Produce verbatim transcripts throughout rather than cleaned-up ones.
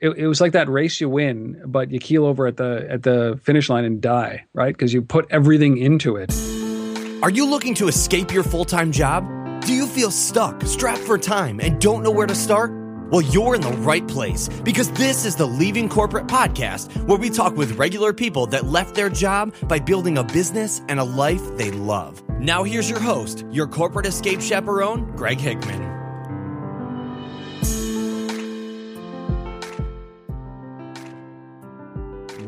it, it was like that race you win, but you keel over at the at the finish line and die, right? Because you put everything into it. Are you looking to escape your full-time job? Do you feel stuck, strapped for time, and don't know where to start? Well, you're in the right place, because this is the Leaving Corporate Podcast, where we talk with regular people that left their job by building a business and a life they love. Now here's your host, your corporate escape chaperone, Greg Hickman.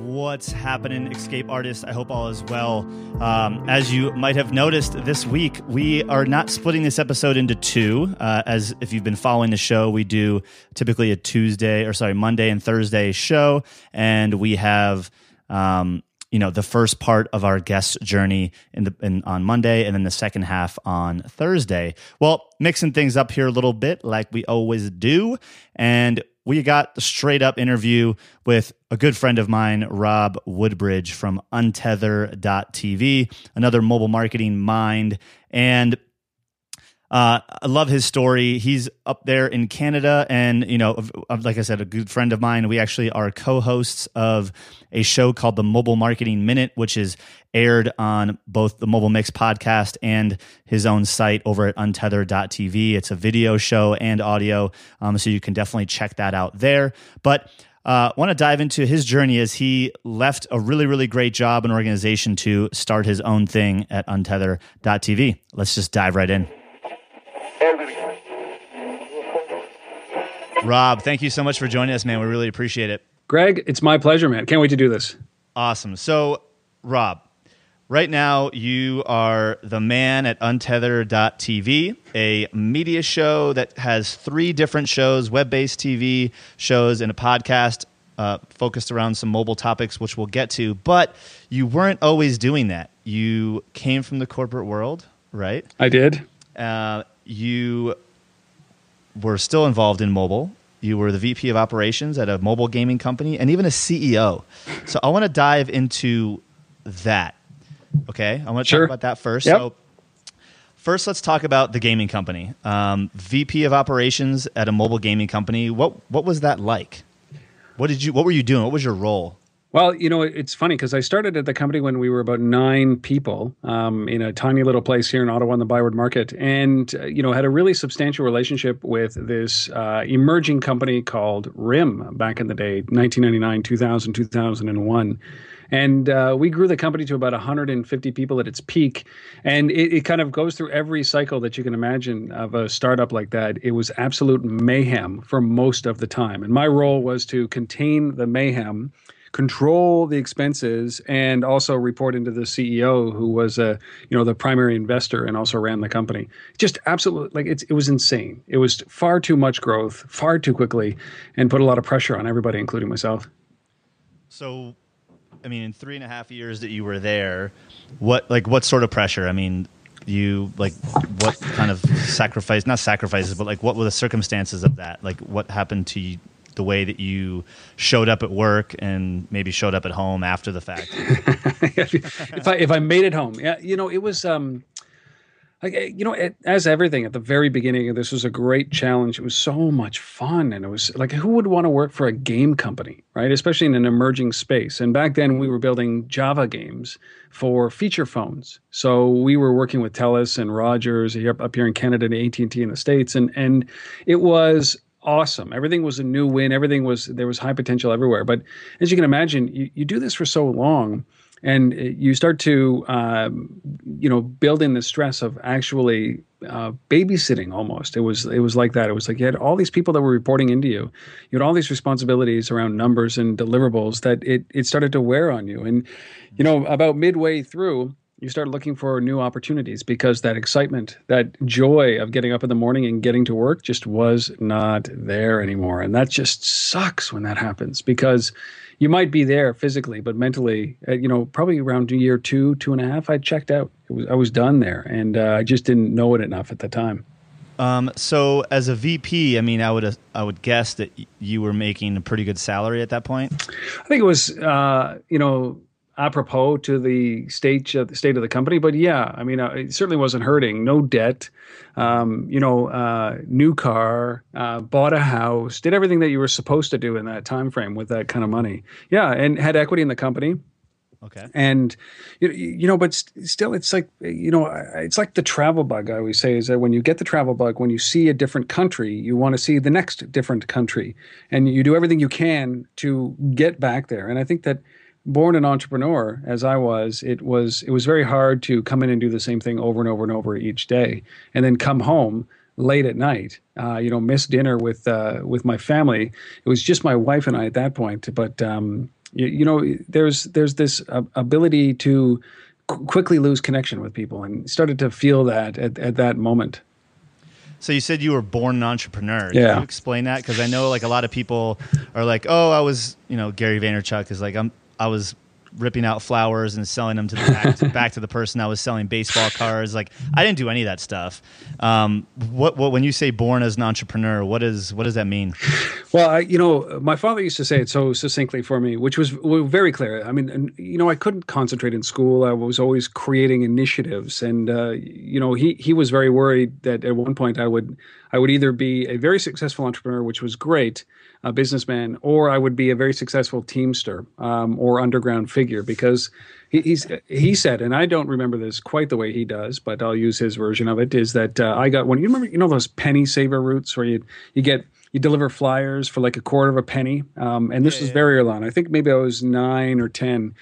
What's happening, escape artists? I hope all is well. Um, as you might have noticed this week, we are not splitting this episode into two. Uh, as if you've been following the show, we do typically a Tuesday or sorry, Monday and Thursday show. And we have, um, you know, the first part of our guest journey in the in, on Monday and then the second half on Thursday. Well, mixing things up here a little bit like we always do. And we got a straight up interview with a good friend of mine, Rob Woodbridge from Untether dot T V, another mobile marketing mind. And uh, I love his story. He's up there in Canada. And, you know, like I said, a good friend of mine. We actually are co-hosts of a show called the Mobile Marketing Minute, which is aired on both the Mobile Mix podcast and his own site over at Untether dot T V. It's a video show and audio. Um, so you can definitely check that out there. But I uh, want to dive into his journey as he left a really, really great job and organization to start his own thing at Untether dot T V. Let's just dive right in. Rob, thank you so much for joining us, man. We really appreciate it. Greg, it's my pleasure, man. Can't wait to do this. Awesome. So, Rob, right now you are the man at Untether dot T V, a media show that has three different shows, web-based T V shows and a podcast uh, focused around some mobile topics, which we'll get to. But you weren't always doing that. You came from the corporate world, right? I did. Uh, you were still involved in mobile. You were the V P of operations at a mobile gaming company and even a C E O. So I want to dive into that. Okay, I want to sure. talk about that first. Yep. So first, let's talk about the gaming company. Um, V P of operations at a mobile gaming company. What what was that like? What did you? What were you doing? What was your role? Well, you know, it's funny because I started at the company when we were about nine people um, in a tiny little place here in Ottawa in the Byward Market, and, uh, you know, had a really substantial relationship with this uh, emerging company called RIM back in the day, nineteen ninety-nine, two thousand, two thousand one. And uh, we grew the company to about one hundred fifty people at its peak. And it, it kind of goes through every cycle that you can imagine of a startup like that. It was absolute mayhem for most of the time. And my role was to contain the mayhem, control the expenses, and also report into the C E O, who was a, you know, the primary investor and also ran the company. Just absolutely, like, it's, it was insane. It was far too much growth, far too quickly, and put a lot of pressure on everybody, including myself. So, I mean, in three and a half years that you were there, what like what sort of pressure? I mean, you like what kind of sacrifice? Not sacrifices, but like what were the circumstances of that? Like what happened to you, the way that you showed up at work and maybe showed up at home after the fact? if I if I made it home, yeah, you know, it was. Um, Like, you know, it, as everything at the very beginning, this was a great challenge. It was so much fun. And it was like, who would want to work for a game company, right? Especially in an emerging space. And back then we were building Java games for feature phones. So we were working with TELUS and Rogers here, up here in Canada, and A T and T in the States. And, and it was awesome. Everything was a new win. Everything was, there was high potential everywhere. But as you can imagine, you, you do this for so long, and you start to, um, you know, build in the stress of actually uh, babysitting almost. It was it was like that. It was like you had all these people that were reporting into you. You had all these responsibilities around numbers and deliverables that it it started to wear on you. And, you know, about midway through, you start looking for new opportunities because that excitement, that joy of getting up in the morning and getting to work just was not there anymore. And that just sucks when that happens, because you might be there physically, but mentally, uh, you know, probably around year two, two and a half, I checked out. It was, I was done there, and uh, I just didn't know it enough at the time. Um, so, as a V P, I mean, I would uh, I would guess that you were making a pretty good salary at that point. I think it was, uh, you know, apropos to the state of the state of the company. But yeah, I mean, uh, it certainly wasn't hurting. No debt, um, you know, uh, new car, uh, bought a house, did everything that you were supposed to do in that time frame with that kind of money. Yeah, and had equity in the company. Okay. And, you know, but still, it's like, you know, it's like the travel bug, I always say, is that when you get the travel bug, when you see a different country, you want to see the next different country. And you do everything you can to get back there. And I think that born an entrepreneur, as I was, it was it was very hard to come in and do the same thing over and over and over each day and then come home late at night, uh, you know, miss dinner with uh, with my family. It was just my wife and I at that point. But um You, you know, there's there's this uh, ability to qu- quickly lose connection with people, and started to feel that at, at that moment. So you said you were born an entrepreneur. Yeah. Can you explain that? Because I know like a lot of people are like, oh, I was, you know, Gary Vaynerchuk is like, I'm I was ripping out flowers and selling them to the back, to, back to the person I was selling baseball cards. Like I didn't do any of that stuff. Um, what, what, when you say born as an entrepreneur, what is, what does that mean? Well, I, you know, my father used to say it so succinctly for me, which was very clear. I mean, you know, I couldn't concentrate in school. I was always creating initiatives, and, uh, you know, he, he was very worried that at one point I would, I would either be a very successful entrepreneur, which was great, a businessman, or I would be a very successful teamster um, or underground figure, because he, he's, he said, and I don't remember this quite the way he does, but I'll use his version of it, is that uh, I got one. You remember, you know, those penny saver routes where you you get you deliver flyers for like a quarter of a penny, um, and this yeah, was yeah. very early on. I think maybe I was nine or ten.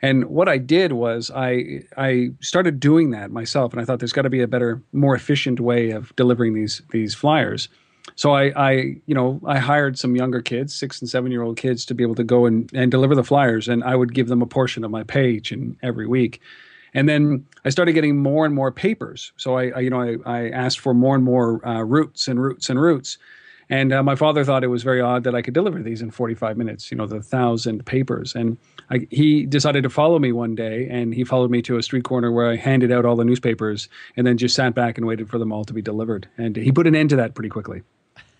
And what I did was I I started doing that myself, and I thought there's got to be a better, more efficient way of delivering these these flyers. So I, I, you know, I hired some younger kids, six and seven year old kids, to be able to go and, and deliver the flyers, and I would give them a portion of my page and every week. And then I started getting more and more papers. So I, I you know, I, I asked for more and more uh, routes and routes and routes. And uh, my father thought it was very odd that I could deliver these in forty-five minutes, you know, the thousand papers. And I, he decided to follow me one day, and he followed me to a street corner where I handed out all the newspapers and then just sat back and waited for them all to be delivered. And he put an end to that pretty quickly.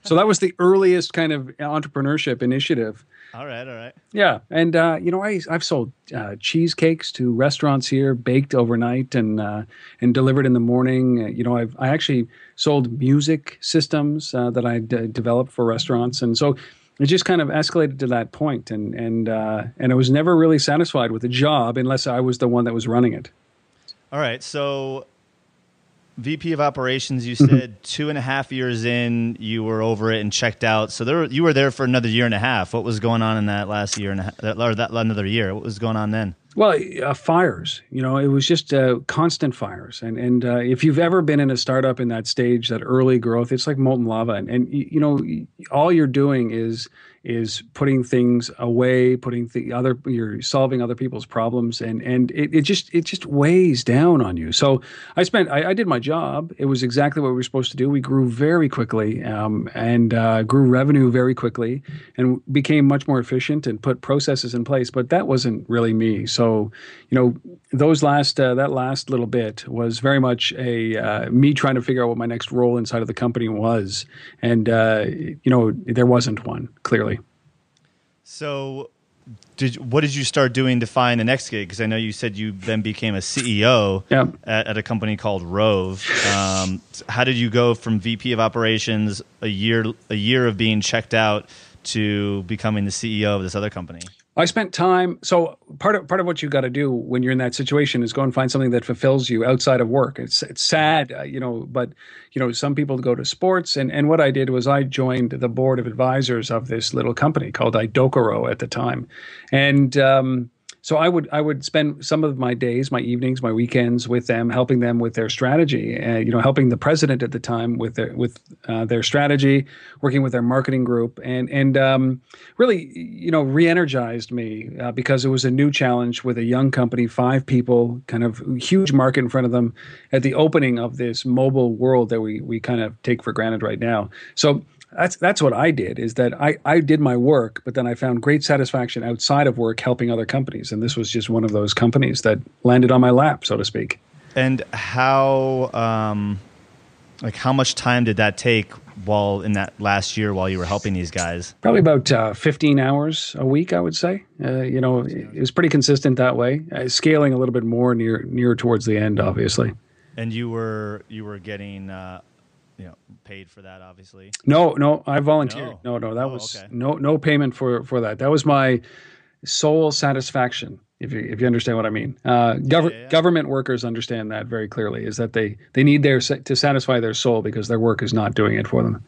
So that was the earliest kind of entrepreneurship initiative. All right, all right. Yeah, and uh, you know, I I've sold uh, cheesecakes to restaurants here, baked overnight and uh, and delivered in the morning. You know, I've I actually sold music systems uh, that I d- developed for restaurants, and so it just kind of escalated to that point, and and uh, and I was never really satisfied with the job unless I was the one that was running it. All right, so. V P of operations, you said two and a half years in, you were over it and checked out. So there, you were there for another year and a half. What was going on in that last year and a half, or that another year? What was going on then? Well, uh, fires. You know, it was just uh, constant fires. And and uh, if you've ever been in a startup in that stage, that early growth, it's like molten lava. And, and you know, all you're doing is is putting things away, putting the other, you're solving other people's problems, and and it, it just it just weighs down on you. So I spent, I, I did my job. It was exactly what we were supposed to do. We grew very quickly, um, and uh, grew revenue very quickly, and became much more efficient and put processes in place. But that wasn't really me. So you know, those last uh, that last little bit was very much a uh, me trying to figure out what my next role inside of the company was, and uh, you know, there wasn't one clearly. So did what did you start doing to find the next gig? Because I know you said you then became a C E O yeah. at, at a company called Rove. Um, how did you go from V P of operations, a year a year of being checked out, to becoming the C E O of this other company? I spent time. So part of part of what you got to do when you're in that situation is go and find something that fulfills you outside of work. It's it's sad, uh, you know, but you know, some people go to sports, and and what I did was I joined the board of advisors of this little company called Idokoro at the time, and. Um, So I would I would spend some of my days, my evenings, my weekends with them, helping them with their strategy. Uh, you know, helping the president at the time with their with uh, their strategy, working with their marketing group, and and um, really, you know, re-energized me uh, because it was a new challenge with a young company, five people, kind of huge market in front of them, at the opening of this mobile world that we we kind of take for granted right now. So. That's that's what I did, is that I, I did my work, but then I found great satisfaction outside of work helping other companies. And this was just one of those companies that landed on my lap, so to speak. And how um, like how much time did that take while in that last year while you were helping these guys? Probably about uh, fifteen hours a week, I would say. Uh, you know, it was pretty consistent that way. Uh, scaling a little bit more near near towards the end, obviously. And you were you were getting uh, you know, paid for that, obviously. No, no, I volunteered. No, no, no that oh, was okay. no no payment for for that. That was my sole satisfaction. If you if you understand what I mean, uh, gov- yeah, yeah. government workers understand that very clearly. Is that they they need their to satisfy their soul because their work is not doing it for them.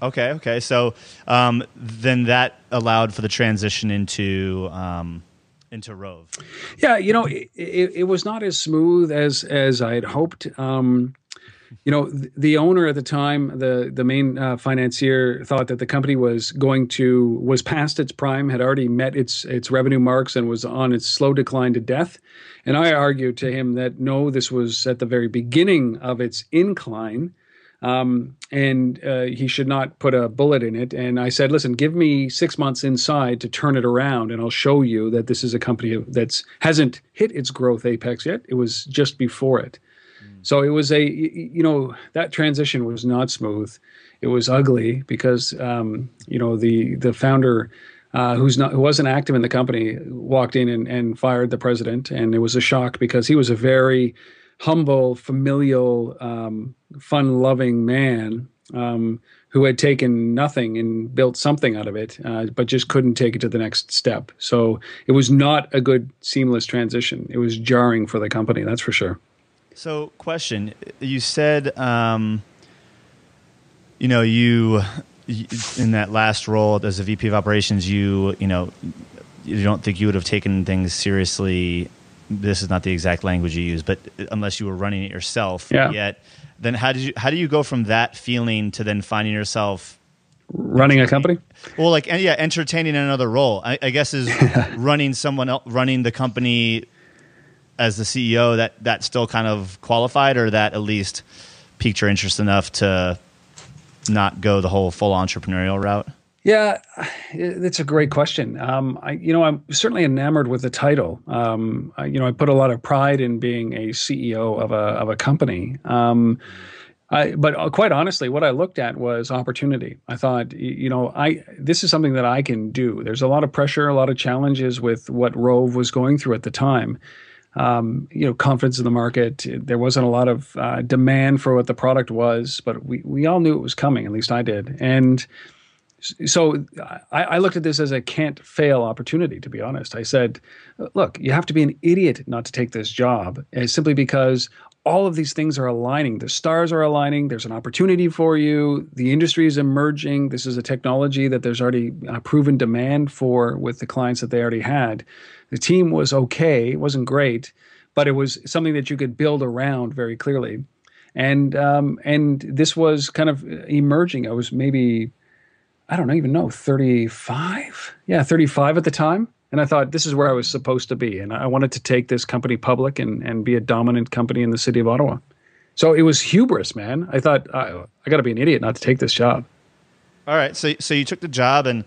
Okay, okay. So um, then that allowed for the transition into um, into Rove. Yeah, you know, it, it, it was not as smooth as as I had hoped. Um, you know, the, the owner at the time, the the main uh, financier, thought that the company was going to was past its prime, had already met its its revenue marks, and was on its slow decline to death. And I argued to him that no, this was at the very beginning of its incline, um, and uh, he should not put a bullet in it. And I said, listen, give me six months inside to turn it around, and I'll show you that this is a company that's hasn't hit its growth apex yet. It was just before it. So it was a, you know, that transition was not smooth. It was ugly because, um, you know, the the founder uh, who's not who wasn't active in the company walked in and, and fired the president. And it was a shock because he was a very humble, familial, um, fun-loving man um, who had taken nothing and built something out of it, uh, but just couldn't take it to the next step. So it was not a good, seamless transition. It was jarring for the company, that's for sure. So, question: you said, um, you know, you in that last role as a V P of operations, you, you know, you don't think you would have taken things seriously. This is not the exact language you use, but unless you were running it yourself, yeah. Yet, then how did you how do you go from that feeling to then finding yourself running a company? Well, like yeah, entertaining another role, I, I guess, is running someone else, running the company. As the C E O, that, that still kind of qualified, or that at least piqued your interest enough to not go the whole full entrepreneurial route? Yeah, that's a great question. Um, I, you know, I'm certainly enamored with the title. Um, I, you know, I put a lot of pride in being a C E O of a of a company. Um, I, but quite honestly, what I looked at was opportunity. I thought, you know, I this is something that I can do. There's a lot of pressure, a lot of challenges with what Rove was going through at the time. Um, you know, confidence in the market. There wasn't a lot of uh, demand for what the product was, but we, we all knew it was coming. At least I did. And so I, I looked at this as a can't fail opportunity, to be honest. I said, look, you have to be an idiot not to take this job, simply because all of these things are aligning. The stars are aligning. There's an opportunity for you. The industry is emerging. This is a technology that there's already a proven demand for with the clients that they already had. The team was okay. It wasn't great, but it was something that you could build around very clearly. And um, and this was kind of emerging. I was maybe, I don't even know, thirty-five? Yeah, thirty-five at the time. And I thought, this is where I was supposed to be. And I wanted to take this company public and, and be a dominant company in the city of Ottawa. So it was hubris, man. I thought, I, I got to be an idiot not to take this job. All right. So, so you took the job and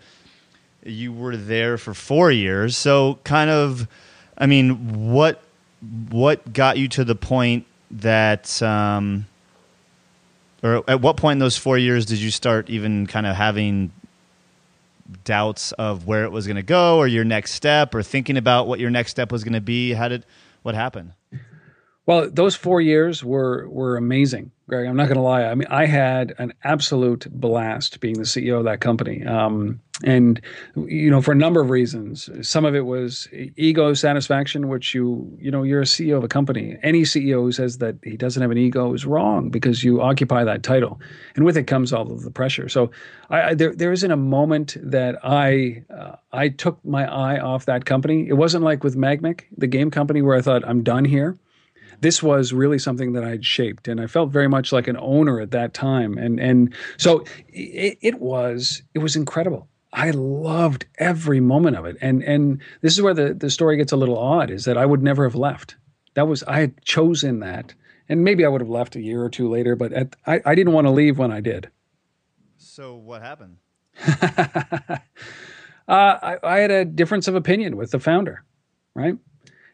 you were there for four years. So kind of, I mean, what what got you to the point that, um, or at what point in those four years did you start even kind of having doubts of where it was going to go, or your next step, or thinking about what your next step was going to be? How did, what happened? Well, those four years were were amazing, Greg. I'm not going to lie. I mean, I had an absolute blast being the C E O of that company. Um, and, you know, for a number of reasons. Some of it was ego satisfaction, which you, you know, you're a C E O of a company. Any C E O who says that he doesn't have an ego is wrong, because you occupy that title. And with it comes all of the pressure. So I, I, there there isn't a moment that I uh, I took my eye off that company. It wasn't like with Magmic, the game company, where I thought, I'm done here. This was really something that I'd shaped, and I felt very much like an owner at that time. And and so it, it was it was incredible. I loved every moment of it. And and this is where the, the story gets a little odd, is that I would never have left. That was, I had chosen that. And maybe I would have left a year or two later, but at, I, I didn't want to leave when I did. So what happened? uh, I, I had a difference of opinion with the founder, right?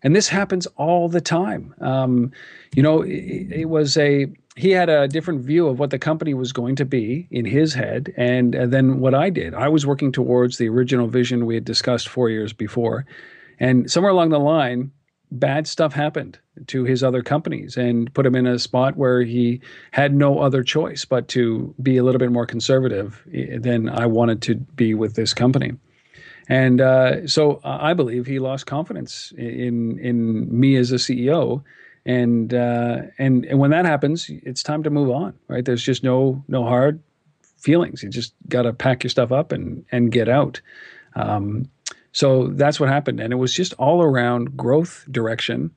And this happens all the time. Um, you know, it, it was a he had a different view of what the company was going to be in his head and, and then what I did. I was working towards the original vision we had discussed four years before. And somewhere along the line, bad stuff happened to his other companies and put him in a spot where he had no other choice but to be a little bit more conservative than I wanted to be with this company. And uh, so I believe he lost confidence in in me as a C E O. And, uh, and and when that happens, it's time to move on, right? There's just no no hard feelings. You just got to pack your stuff up and, and get out. Um, so that's what happened. And it was just all around growth direction.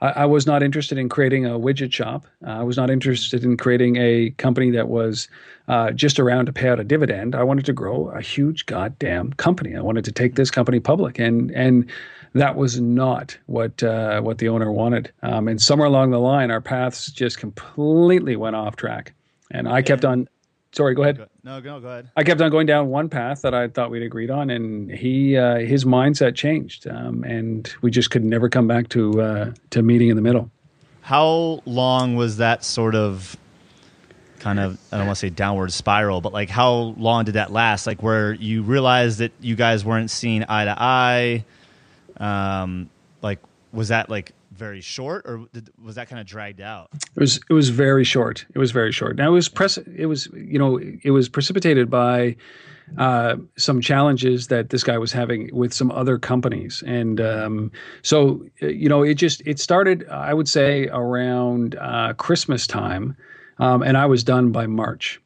I, I was not interested in creating a widget shop. Uh, I was not interested in creating a company that was uh, just around to pay out a dividend. I wanted to grow a huge goddamn company. I wanted to take this company public. And, and that was not what uh, what the owner wanted. Um, and somewhere along the line, our paths just completely went off track. And I kept on, sorry, go ahead. No, no, go ahead. I kept on going down one path that I thought we'd agreed on, and he uh, his mindset changed, um, and we just could never come back to uh, to meeting in the middle. How long was that sort of kind of, I don't want to say downward spiral, but like how long did that last? Like where you realized that you guys weren't seeing eye to eye. Um, like, was that like very short or did, was that kind of dragged out? It was, it was very short. It was very short. Now it was press, it was, you know, it was precipitated by, uh, some challenges that this guy was having with some other companies. And, um, so, you know, it just, it started, I would say around, uh, Christmas time. Um, and I was done by March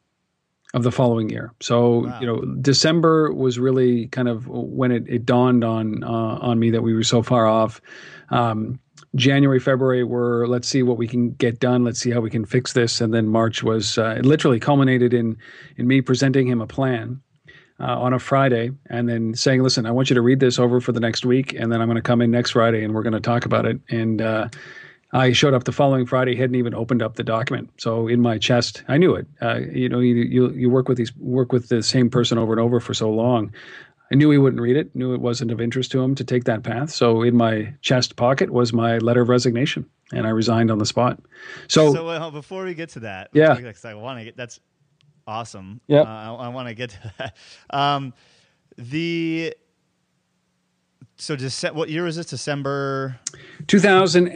of the following year. So, wow. you know, December was really kind of when it, it dawned on, uh, on me that we were so far off. Um, January, February were, let's see what we can get done. Let's see how we can fix this. And then March was, uh, it literally culminated in, in me presenting him a plan, uh, on a Friday and then saying, listen, I want you to read this over for the next week. And then I'm going to come in next Friday and we're going to talk about it. And, uh, I showed up the following Friday, hadn't even opened up the document. So in my chest, I knew it. Uh, you know, you, you you work with these work with the same person over and over for so long. I knew he wouldn't read it, knew it wasn't of interest to him to take that path. So in my chest pocket was my letter of resignation, and I resigned on the spot. So, so uh, before we get to that, yeah, because I want to get that's awesome. Yeah, uh, I, I want to get to that. Um, the. So Dece- what year was this? December? two thousand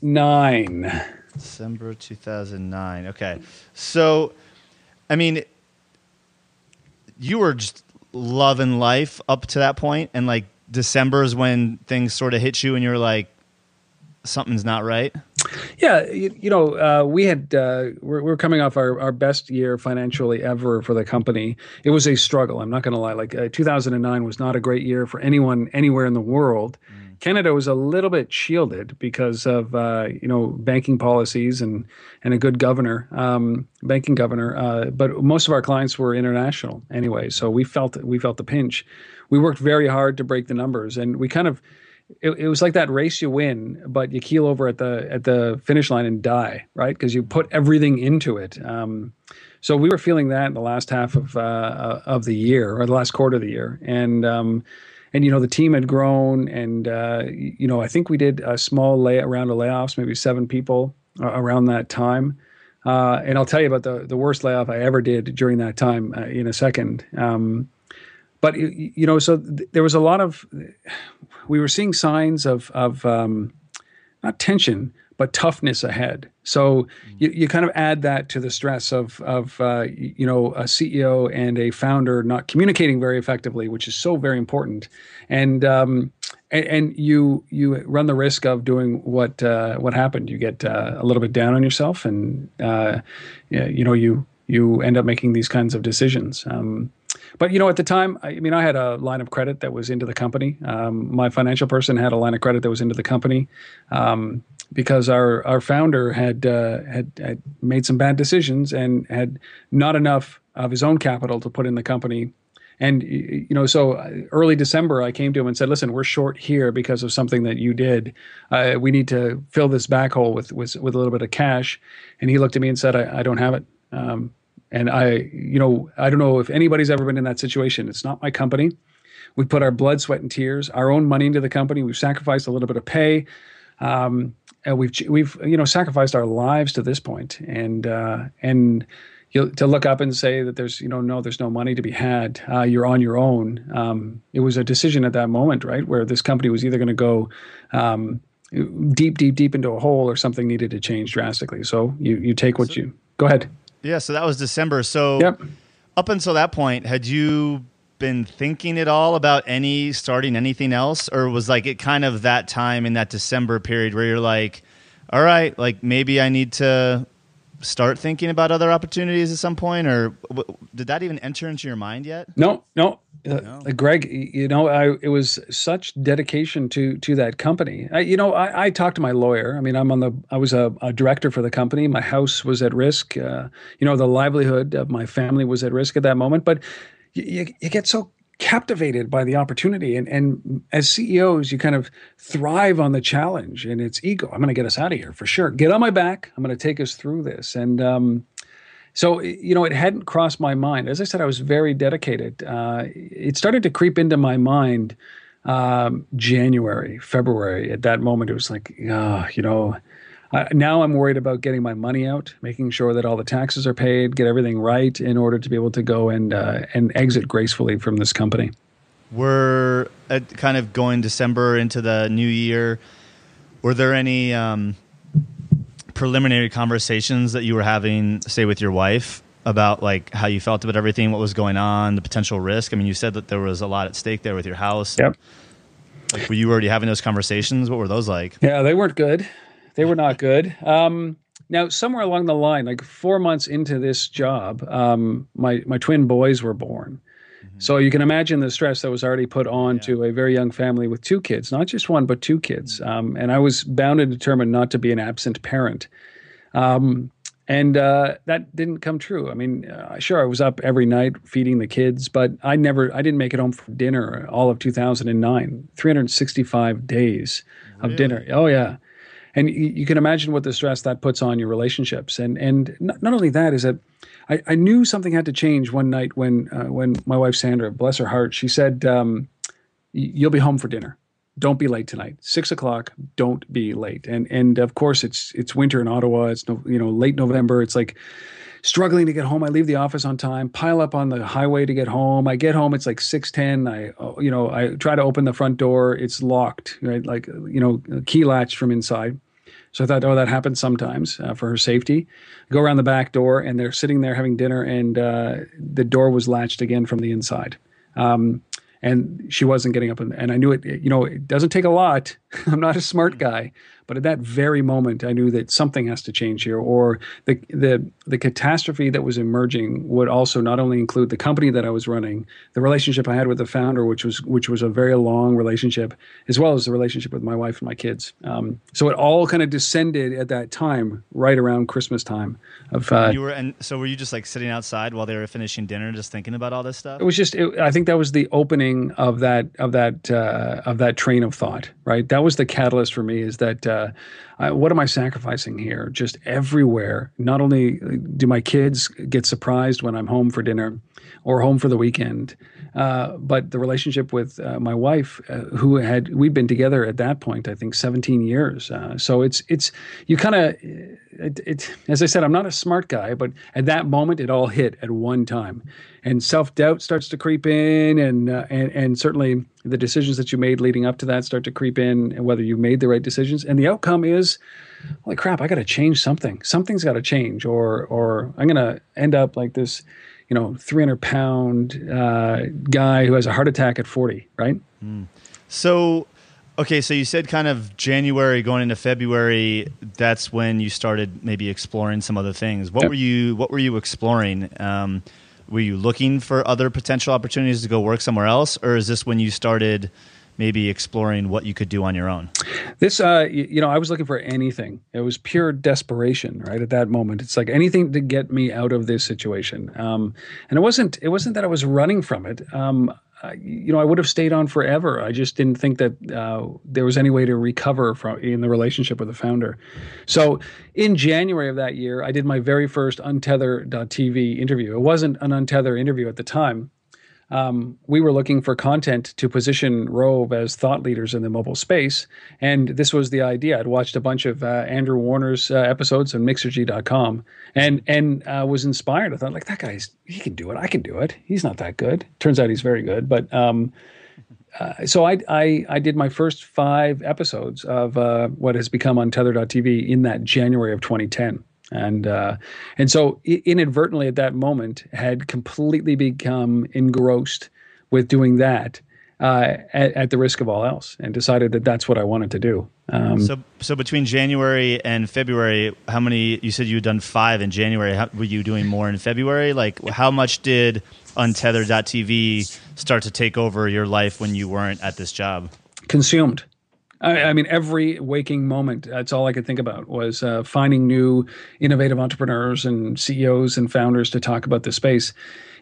nine. December two thousand nine. Okay. So, I mean, you were just loving life up to that point, and like December is when things sort of hit you and you're like, something's not right. Yeah, you, you know, uh, we had uh, we're, we're coming off our, our best year financially ever for the company. It was a struggle. I'm not going to lie. Like uh, two thousand nine was not a great year for anyone anywhere in the world. Mm. Canada was a little bit shielded because of uh, you know banking policies and and a good governor, um, banking governor. Uh, but most of our clients were international anyway, so we felt we felt the pinch. We worked very hard to break the numbers, and we kind of. It, it was like that race you win, but you keel over at the at the finish line and die, right? Because you put everything into it. Um, so we were feeling that in the last half of uh, of the year, or the last quarter of the year, and um, and you know the team had grown, and uh, you know I think we did a small lay round of layoffs, maybe seven people uh, around that time. Uh, and I'll tell you about the the worst layoff I ever did during that time uh, in a second. Um, But, you know, so th- there was a lot of, we were seeing signs of, of um, not tension, but toughness ahead. So mm-hmm. you, you kind of add that to the stress of, of uh, you know, a C E O and a founder not communicating very effectively, which is so very important. And um, and, and you you run the risk of doing what uh, what happened. You get uh, a little bit down on yourself and, uh, you know, you, you end up making these kinds of decisions. Um But, you know, at the time, I mean, I had a line of credit that was into the company. Um, my financial person had a line of credit that was into the company um, because our, our founder had, uh, had had made some bad decisions and had not enough of his own capital to put in the company. And, you know, so early December, I came to him and said, listen, we're short here because of something that you did. Uh, we need to fill this back hole with, with, with a little bit of cash. And he looked at me and said, I, I don't have it. Um And I, you know, I don't know if anybody's ever been in that situation. It's not my company. We put our blood, sweat, and tears, our own money into the company. We've sacrificed a little bit of pay. Um, uh, we've we've you know sacrificed our lives to this point, and uh, and you'll, to look up and say that there's you know no there's no money to be had. Uh, you're on your own. Um, it was a decision at that moment, right, where this company was either going to go um, deep, deep, deep into a hole, or something needed to change drastically. So you you take what so, you go ahead. Yeah. So that was December. So yep. Up until that point, had you been thinking at all about any starting anything else, or was like it kind of that time in that December period where you're like, all right, like maybe I need to start thinking about other opportunities at some point, or w- did that even enter into your mind yet? No, no, uh, no. Greg, you know, I, it was such dedication to, to that company. I, you know, I, I talked to my lawyer. I mean, I'm on the, I was a, a director for the company. My house was at risk. Uh, you know, the livelihood of my family was at risk at that moment, but You, you get so captivated by the opportunity. And, and as C E Os, you kind of thrive on the challenge and its ego. I'm going to get us out of here for sure. Get on my back. I'm going to take us through this. And um, so, you know, it hadn't crossed my mind. As I said, I was very dedicated. Uh, it started to creep into my mind um, January, February. At that moment, it was like, uh, you know, Uh, now I'm worried about getting my money out, making sure that all the taxes are paid, get everything right in order to be able to go and uh, and exit gracefully from this company. We're at kind of going December into the new year. Were there any um, preliminary conversations that you were having, say, with your wife about like how you felt about everything, what was going on, the potential risk? I mean, you said that there was a lot at stake there with your house. Yep. Like, were you already having those conversations? What were those like? Yeah, they weren't good. They were not good. Um, now, somewhere along the line, like four months into this job, um, my, my twin boys were born. Mm-hmm. So you can imagine the stress that was already put on yeah. to a very young family with two kids, not just one, but two kids. Mm-hmm. Um, and I was bound and determined not to be an absent parent. Um, and uh, that didn't come true. I mean, uh, sure, I was up every night feeding the kids, but I never, I didn't make it home for dinner all of two thousand nine, three hundred sixty-five days really? Of dinner. Oh, yeah. And you can imagine what the stress that puts on your relationships. And and not only that is that I, I knew something had to change one night when uh, when my wife, Sandra, bless her heart, she said, um, you'll be home for dinner. Don't be late tonight. Six o'clock. Don't be late. And and of course, it's it's winter in Ottawa. It's no, you know late November. It's like struggling to get home. I leave the office on time, pile up on the highway to get home. I get home. It's like six ten. I, you know, I try to open the front door. It's locked, right? Like, you know, key latch from inside. So I thought, oh, that happens sometimes uh, for her safety. I go around the back door and they're sitting there having dinner and uh, the door was latched again from the inside. Um, and she wasn't getting up. And, and I knew it, it, you know, it doesn't take a lot. I'm not a smart guy. But at that very moment, I knew that something has to change here, or the the the catastrophe that was emerging would also not only include the company that I was running, the relationship I had with the founder, which was which was a very long relationship, as well as the relationship with my wife and my kids. Um, so it all kind of descended at that time, right around Christmas time. Of uh, you were, and so were you just like sitting outside while they were finishing dinner, just thinking about all this stuff? It was just, it, I think that was the opening of that of that uh, of that train of thought, right? That was the catalyst for me. Is that uh, Uh, what am I sacrificing here? Just everywhere. Not only do my kids get surprised when I'm home for dinner or home for the weekend, uh, but the relationship with uh, my wife, uh, who had we'd been together at that point, I think seventeen years. Uh, so it's it's you kind of it, it. As I said, I'm not a smart guy, but at that moment, it all hit at one time, and self-doubt starts to creep in, and uh, and and certainly. The decisions that you made leading up to that start to creep in, and whether you made the right decisions. And the outcome is, holy crap, I got to change something. Something's got to change, or or I'm going to end up like this, you know, three hundred pound uh, guy who has a heart attack at forty, right? Mm. So, okay, so you said kind of January going into February, that's when you started maybe exploring some other things. What yep. were you What were you exploring? Um Were you looking for other potential opportunities to go work somewhere else, or is this when you started maybe exploring what you could do on your own? This, uh, you know, I was looking for anything. It was pure desperation, right? At that moment, it's like anything to get me out of this situation. Um, and it wasn't. It wasn't that I was running from it. Um, I, you know, I would have stayed on forever. I just didn't think that uh, there was any way to recover from in the relationship with the founder. So in January of that year, I did my very first Untether dot T V interview. It wasn't an Untether interview at the time. um, we were looking for content to position Rove as thought leaders in the mobile space. And this was the idea. I'd watched a bunch of uh, Andrew Warner's uh, episodes on Mixergy dot com and, and uh, was inspired. I thought, like, that guy's, he can do it. I can do it. He's not that good. Turns out he's very good. But um, uh, so I, I, I did my first five episodes of uh, what has become Untether dot T V in that January of twenty ten. And uh, and so inadvertently at that moment had completely become engrossed with doing that uh, at, at the risk of all else, and decided that that's what I wanted to do. Um, so so between January and February, how many? You said you had done five in January. How, were you doing more in February? Like, how much did Untether dot T V start to take over your life when you weren't at this job? Consumed. I mean, every waking moment, that's all I could think about was uh, finding new innovative entrepreneurs and C E Os and founders to talk about the space.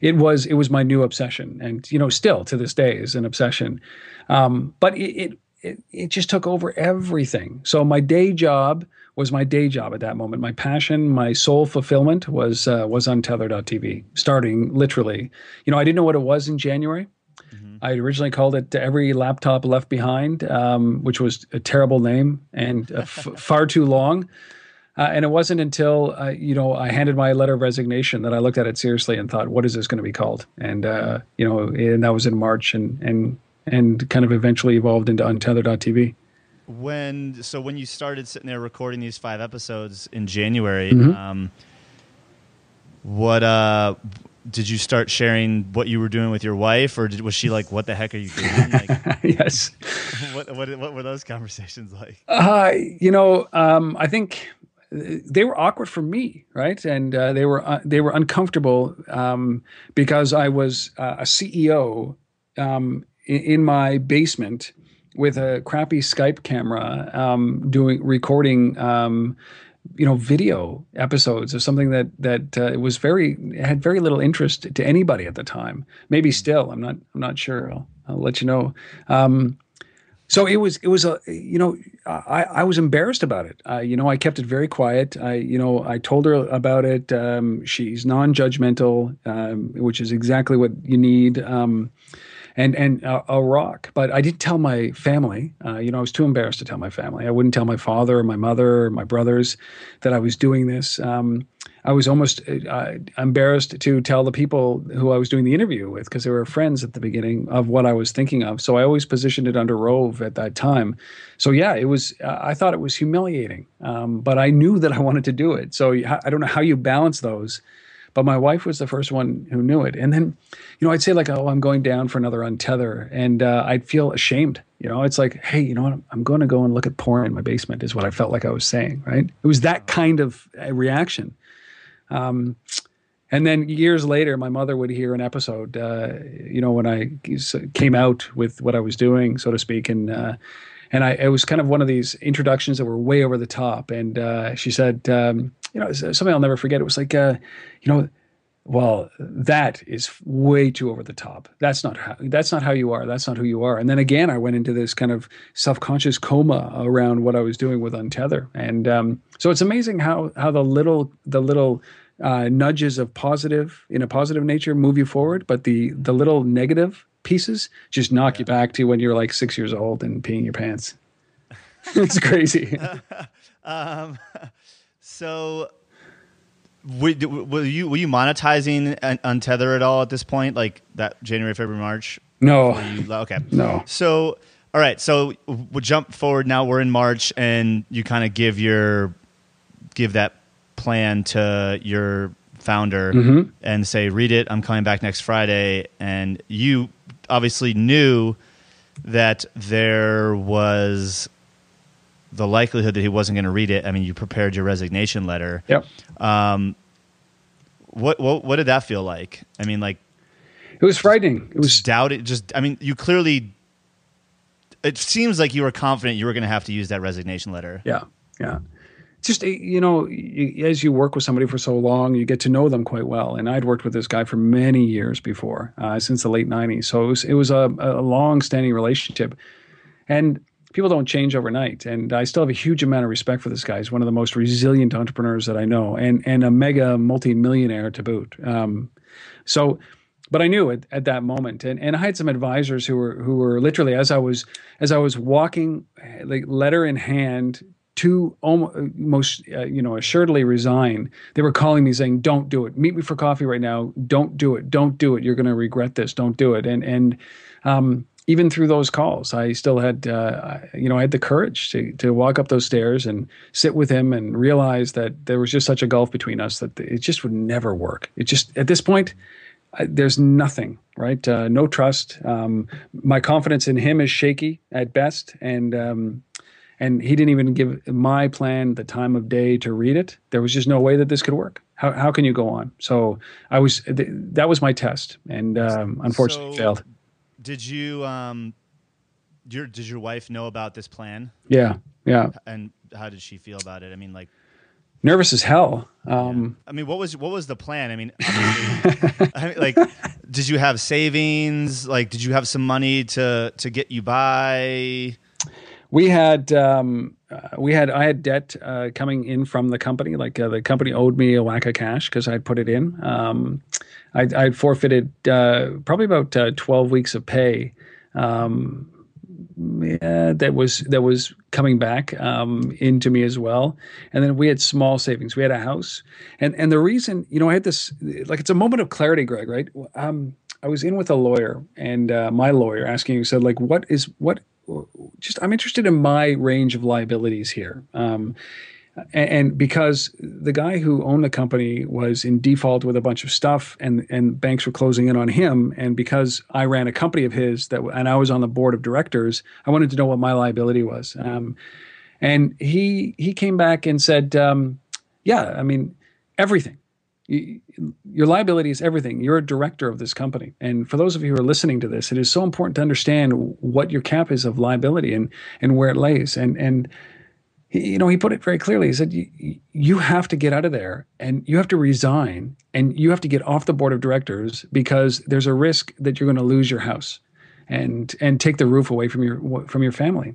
It was it was my new obsession. And, you know, still to this day is an obsession. Um, but it, it, it just took over everything. So my day job was my day job at that moment. My passion, my soul fulfillment was uh, was Untether dot T V, starting literally. You know, I didn't know what it was in January. Mm-hmm. I originally called it Every Laptop Left Behind, um, which was a terrible name and uh, f- far too long. Uh, and it wasn't until uh, you know I handed my letter of resignation that I looked at it seriously and thought, "What is this going to be called?" And uh, you know, and that was in March, and and and kind of eventually evolved into Untether dot T V. When so when you started sitting there recording these five episodes in January, mm-hmm. um, what uh. Did you start sharing what you were doing with your wife, or did, was she like, "What the heck are you doing?" Like, yes. What, what what were those conversations like? Uh, you know, um, I think they were awkward for me, right? And uh, they were uh, they were uncomfortable um, because I was uh, a C E O um, in, in my basement with a crappy Skype camera, um, doing recording. Um, you know, video episodes of something that, that uh, was very, had very little interest to anybody at the time, maybe still, I'm not, I'm not sure. I'll, I'll let you know. Um, so it was, it was, a, you know, I, I was embarrassed about it. Uh, you know, I kept it very quiet. I, you know, I told her about it. Um, she's non-judgmental, um, which is exactly what you need. Um, And and uh, a rock, but I didn't tell my family. Uh, you know, I was too embarrassed to tell my family. I wouldn't tell my father or my mother or my brothers that I was doing this. Um, I was almost uh, embarrassed to tell the people who I was doing the interview with because they were friends at the beginning of what I was thinking of. So I always positioned it under Rove at that time. So yeah, it was. Uh, I thought it was humiliating, um, but I knew that I wanted to do it. So I don't know how you balance those. But my wife was the first one who knew it. And then, you know, I'd say like, oh, I'm going down for another Untether. And uh, I'd feel ashamed. You know, it's like, hey, you know what? I'm going to go and look at porn in my basement is what I felt like I was saying, right? It was that kind of reaction. Um, and then years later, my mother would hear an episode, uh, you know, when I came out with what I was doing, so to speak. And uh, and I it was kind of one of these introductions that were way over the top. And uh, she said, um, you know, something I'll never forget. It was like, uh, you know, well, that is way too over the top. That's not how, that's not how you are. That's not who you are. And then again, I went into this kind of self-conscious coma around what I was doing with Untether. And um, so it's amazing how how the little the little uh, nudges of positive in a positive nature move you forward, but the the little negative pieces just knock yeah. you back to when you're like six years old and peeing your pants. It's crazy. um. So, were, were you were you monetizing Untether at all at this point? Like that January, February, March? No. You, okay. No. So, all right. So we'll jump forward now. We're in March, and you kind of give your give that plan to your founder mm-hmm. and say, "Read it. I'm coming back next Friday." And you obviously knew that there was the likelihood that he wasn't going to read it. I mean, you prepared your resignation letter. Yep. Um, what, what, what did that feel like? I mean, like, it was frightening. It was doubted. Just, I mean, you clearly, it seems like you were confident you were going to have to use that resignation letter. Yeah. Yeah. Just, you know, as you work with somebody for so long, you get to know them quite well. And I'd worked with this guy for many years before, uh, since the late nineties. So it was, it was a, a long standing relationship, and people don't change overnight, and I still have a huge amount of respect for this guy. He's one of the most resilient entrepreneurs that I know, and and a mega multi-millionaire to boot. Um, so But I knew it at that moment, and and I had some advisors who were who were literally as I was as I was walking, like letter in hand, to almost uh, you know assuredly resign. They were calling me saying, "Don't do it. Meet me for coffee right now. Don't do it. Don't do it. You're going to regret this. Don't do it." And and um, even through those calls, I still had uh, you know I had the courage to to walk up those stairs and sit with him and realize that there was just such a gulf between us that it just would never work. It just at this point. I, there's nothing, right? Uh, no trust. Um, my confidence in him is shaky at best, and um, and he didn't even give my plan the time of day to read it. There was just no way that this could work. How how can you go on? So I was th- that was my test, and um, unfortunately so failed. Did you um, your did your wife know about this plan? Yeah, yeah. And how did she feel about it? I mean, like. Nervous as hell. Um, yeah. I mean, what was what was the plan? I mean, I mean, like, did you have savings? Like, did you have some money to to get you by? We had um, we had I had debt uh, coming in from the company. Like uh, the company owed me a whack of cash because I had put it in. Um, I I forfeited uh, probably about uh, twelve weeks of pay. Um, Yeah, that was that was coming back um, into me as well, and then we had small savings. We had a house, and and the reason, you know, I had this like it's a moment of clarity, Greg. Right? Um, I was in with a lawyer, and uh, my lawyer asking said like, "What is what? Just I'm interested in my range of liabilities here." Um, And because the guy who owned the company was in default with a bunch of stuff, and, and banks were closing in on him, and because I ran a company of his that, and I was on the board of directors, I wanted to know what my liability was. Um, and he he came back and said, um, "Yeah, I mean, everything. Your liability is everything. You're a director of this company." And for those of you who are listening to this, it is so important to understand what your cap is of liability and and where it lays. And and you know, he put it very clearly. He said, you have to get out of there, and you have to resign, and you have to get off the board of directors because there's a risk that you're going to lose your house and and take the roof away from your from your family.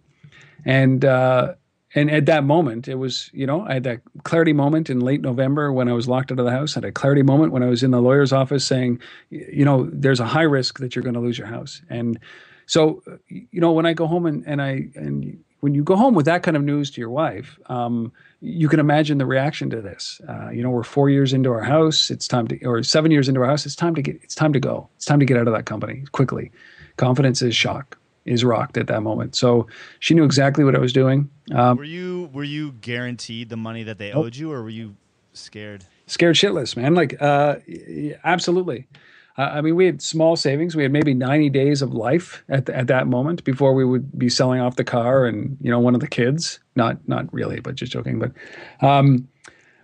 And uh, and at that moment, it was, you know, I had that clarity moment in late November when I was locked out of the house. I had a clarity moment when I was in the lawyer's office saying, you know, there's a high risk that you're going to lose your house. And so, you know, when I go home and, and I – and when you go home with that kind of news to your wife, um, you can imagine the reaction to this. Uh, you know, we're four years into our house. It's time to, or seven years into our house. It's time to get, it's time to go. It's time to get out of that company quickly. Confidence is shocked, is rocked at that moment. So she knew exactly what I was doing. Um, were you, were you guaranteed the money that they oh, owed you, or were you scared? Scared shitless, man. Like, uh, absolutely. I mean, we had small savings. We had maybe ninety days of life at the, at that moment before we would be selling off the car and, you know, one of the kids. Not not really, but just joking. But, um,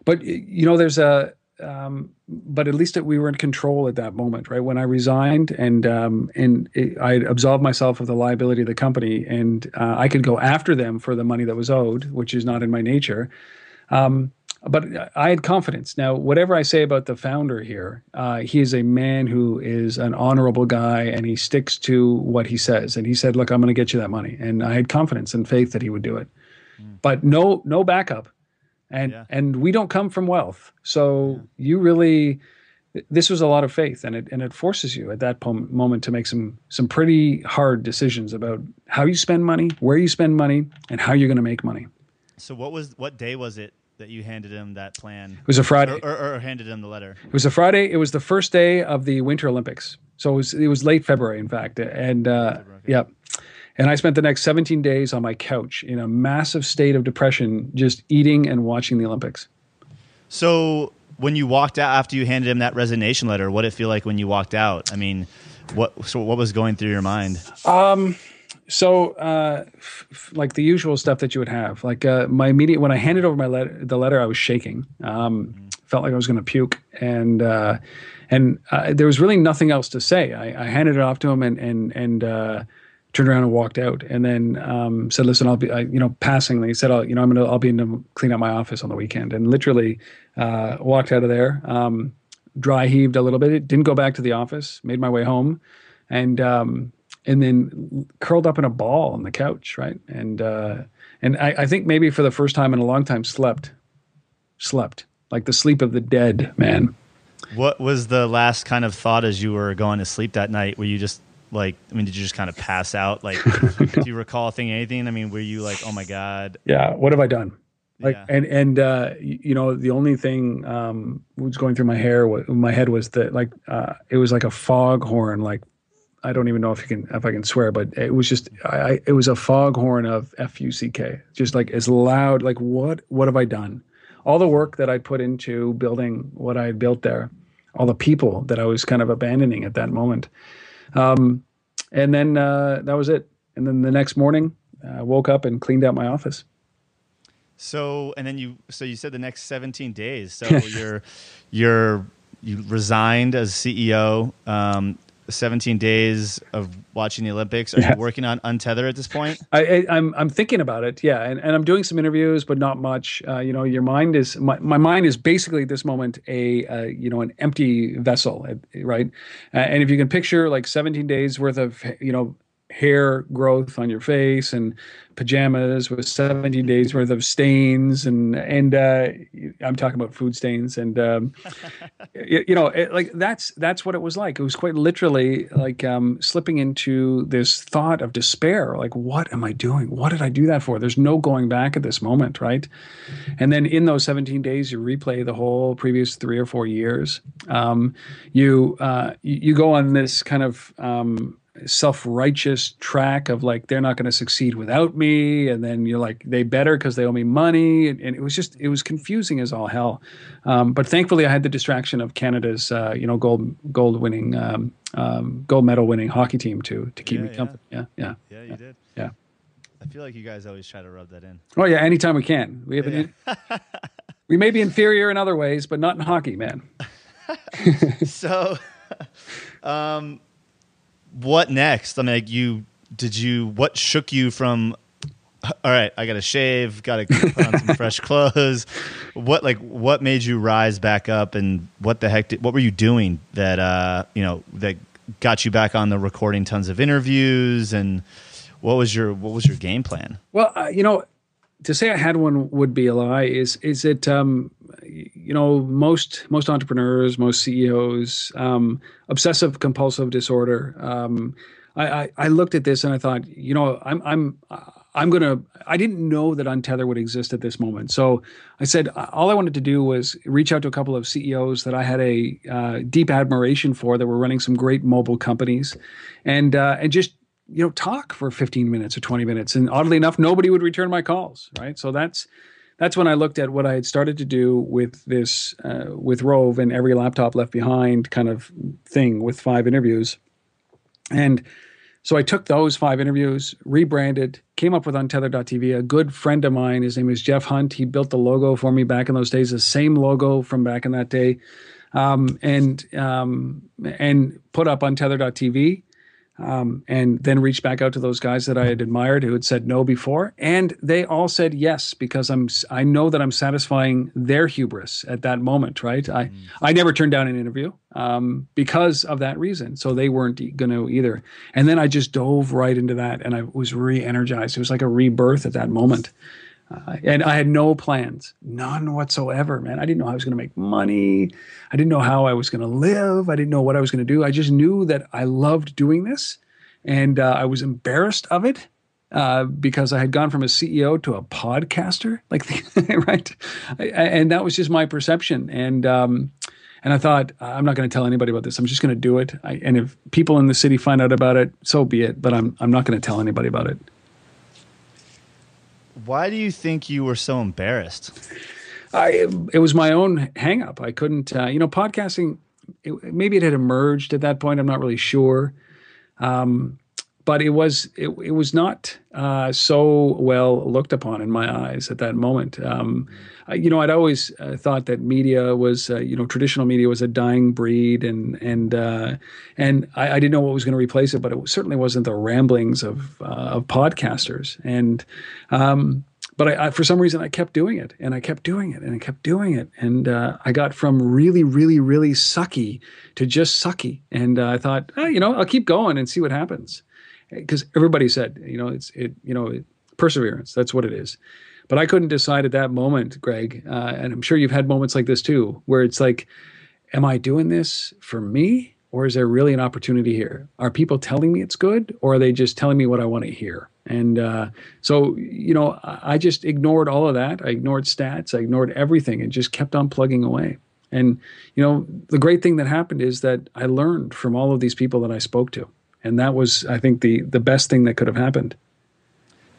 but you know, there's a. Um, but at least that we were in control at that moment, right? When I resigned and um, and it, I absolved myself of the liability of the company, and uh, I could go after them for the money that was owed, which is not in my nature. Um, But I had confidence. Now, whatever I say about the founder here, uh, he is a man who is an honorable guy, and he sticks to what he says. And he said, look, I'm going to get you that money. And I had confidence and faith that he would do it. Mm. But no no backup. And yeah. and we don't come from wealth. So yeah. you really, this was a lot of faith. And it and it forces you at that pom- moment to make some some pretty hard decisions about how you spend money, where you spend money, and how you're going to make money. So what was what day was it that you handed him that plan? It was a Friday. Or, or, or handed him the letter. It was a Friday. It was the first day of the Winter Olympics. So it was, it was late February, in fact. And uh, February, okay. yeah. And I spent the next seventeen days on my couch in a massive state of depression, just eating and watching the Olympics. So when you walked out, after you handed him that resignation letter, what did it feel like when you walked out? I mean, what so what was going through your mind? Um... So, uh, f- f- like the usual stuff that you would have, like uh, my immediate when I handed over my letter, the letter, I was shaking, um, mm-hmm. felt like I was going to puke, and uh, and uh, there was really nothing else to say. I, I handed it off to him, and and and uh, turned around and walked out, and then um, said, "Listen, I'll be," I, you know, passingly said, "I'll, you know, I'm gonna, I'll be in to clean up my office on the weekend," and literally uh, walked out of there, um, dry heaved a little bit, didn't go back to the office, made my way home, and. Um, And then curled up in a ball on the couch, right? And uh, and I, I think maybe for the first time in a long time, slept, slept like the sleep of the dead, man. What was the last kind of thought as you were going to sleep that night? Were you just like, I mean, did you just kind of pass out? Like, do you recall thinking anything? I mean, were you like, oh my God. Yeah. What have I done? Like, yeah. and, and, uh, you know, the only thing, um, was going through my hair, what my head was that like, uh, it was like a foghorn. Like, I don't even know if you can, if I can swear, but it was just, I, it was a foghorn of F U C K, just like as loud, like what, what have I done? All the work that I put into building what I had built there, all the people that I was kind of abandoning at that moment. Um, and then, uh, that was it. And then the next morning I woke up and cleaned out my office. So, and then you, so you said the next seventeen days. So you're, you're, you resigned as C E O, um, seventeen days of watching the Olympics. Are yeah. you working on Untether at this point? I, I, I'm I'm thinking about it, yeah, and, and I'm doing some interviews, but not much. Uh, you know, your mind is my, my mind is basically at this moment a uh, you know an empty vessel, right? Uh, and if you can picture like seventeen days worth of you know hair growth on your face and pajamas with seventeen days worth of stains and and uh, I'm talking about food stains and um, you, you know it, like that's that's what it was like. It was quite literally like um, slipping into this thought of despair. Like, what am I doing? What did I do that for? There's no going back at this moment, right? And then in those seventeen days, you replay the whole previous three or four years. Um, you uh, you, you go on this kind of um, self-righteous track of like, they're not going to succeed without me. And then you're like, they better because they owe me money. And, and it was just, it was confusing as all hell. Um, but thankfully I had the distraction of Canada's, uh, you know, gold, gold winning, um, um, gold medal winning hockey team to, to keep yeah, me yeah. company. Yeah. Yeah. Yeah. You yeah. did. Yeah. I feel like you guys always try to rub that in. Oh yeah. Anytime we can, we have an, yeah. we may be inferior in other ways, but not in hockey, man. So, um, what next? I mean, like you, did you, what shook you from, all right, I got to shave, got to put on some fresh clothes. What, like, what made you rise back up and what the heck did, what were you doing that, uh, you know, that got you back on the recording tons of interviews and what was your, what was your game plan? Well, uh, you know, to say I had one would be a lie. Is, is it, um, you know, most, most entrepreneurs, most C E Os, um, obsessive compulsive disorder. Um, I, I, I looked at this and I thought, you know, I'm, I'm, I'm going to, I didn't know that Untether would exist at this moment. So I said, all I wanted to do was reach out to a couple of C E Os that I had a, uh, deep admiration for that were running some great mobile companies and, uh, and just, you know, talk for fifteen minutes or twenty minutes. And oddly enough, nobody would return my calls. Right. So that's, that's when I looked at what I had started to do with this, uh, with Rove and Every Laptop Left Behind kind of thing with five interviews. And so I took those five interviews, rebranded, came up with Untether dot T V. A good friend of mine, his name is Jeff Hunt. He built the logo for me back in those days, the same logo from back in that day. Um, and, um, and put up Untether dot T V. Um, and then reached back out to those guys that I had admired who had said no before. And they all said yes, because I'm, I know that I'm satisfying their hubris at that moment. Right. I, mm. I never turned down an interview, um, because of that reason. So they weren't going to either. And then I just dove right into that and I was re-energized. It was like a rebirth at that moment. Uh, and I had no plans, none whatsoever, man. I didn't know how I was going to make money. I didn't know how I was going to live. I didn't know what I was going to do. I just knew that I loved doing this. And uh, I was embarrassed of it uh, because I had gone from a C E O to a podcaster, like, right? I, and that was just my perception. And um, and I thought, I'm not going to tell anybody about this. I'm just going to do it. I, and if people in the city find out about it, so be it. But I'm I'm not going to tell anybody about it. Why do you think you were so embarrassed? I, it was my own hang up. I couldn't, uh, you know, podcasting, it, maybe it had emerged at that point. I'm not really sure. Um, but it was, it, it was not, uh, so well looked upon in my eyes at that moment. Um, I, you know, I'd always uh, thought that media was, uh, you know, traditional media was a dying breed and, and, uh, and I, I didn't know what was going to replace it, but it certainly wasn't the ramblings of, uh, of podcasters. And, um, but I, I, for some reason I kept doing it and I kept doing it and I kept doing it. And, uh, I got from really, really, really sucky to just sucky. And uh, I thought, eh, you know, I'll keep going and see what happens. Because everybody said, you know, it's, it, you know, it, perseverance, that's what it is. But I couldn't decide at that moment, Greg. Uh, and I'm sure you've had moments like this too, where it's like, am I doing this for me, or is there really an opportunity here? Are people telling me it's good, or are they just telling me what I want to hear? And uh, so, you know, I just ignored all of that. I ignored stats. I ignored everything and just kept on plugging away. And, you know, the great thing that happened is that I learned from all of these people that I spoke to. And that was, I think, the the best thing that could have happened.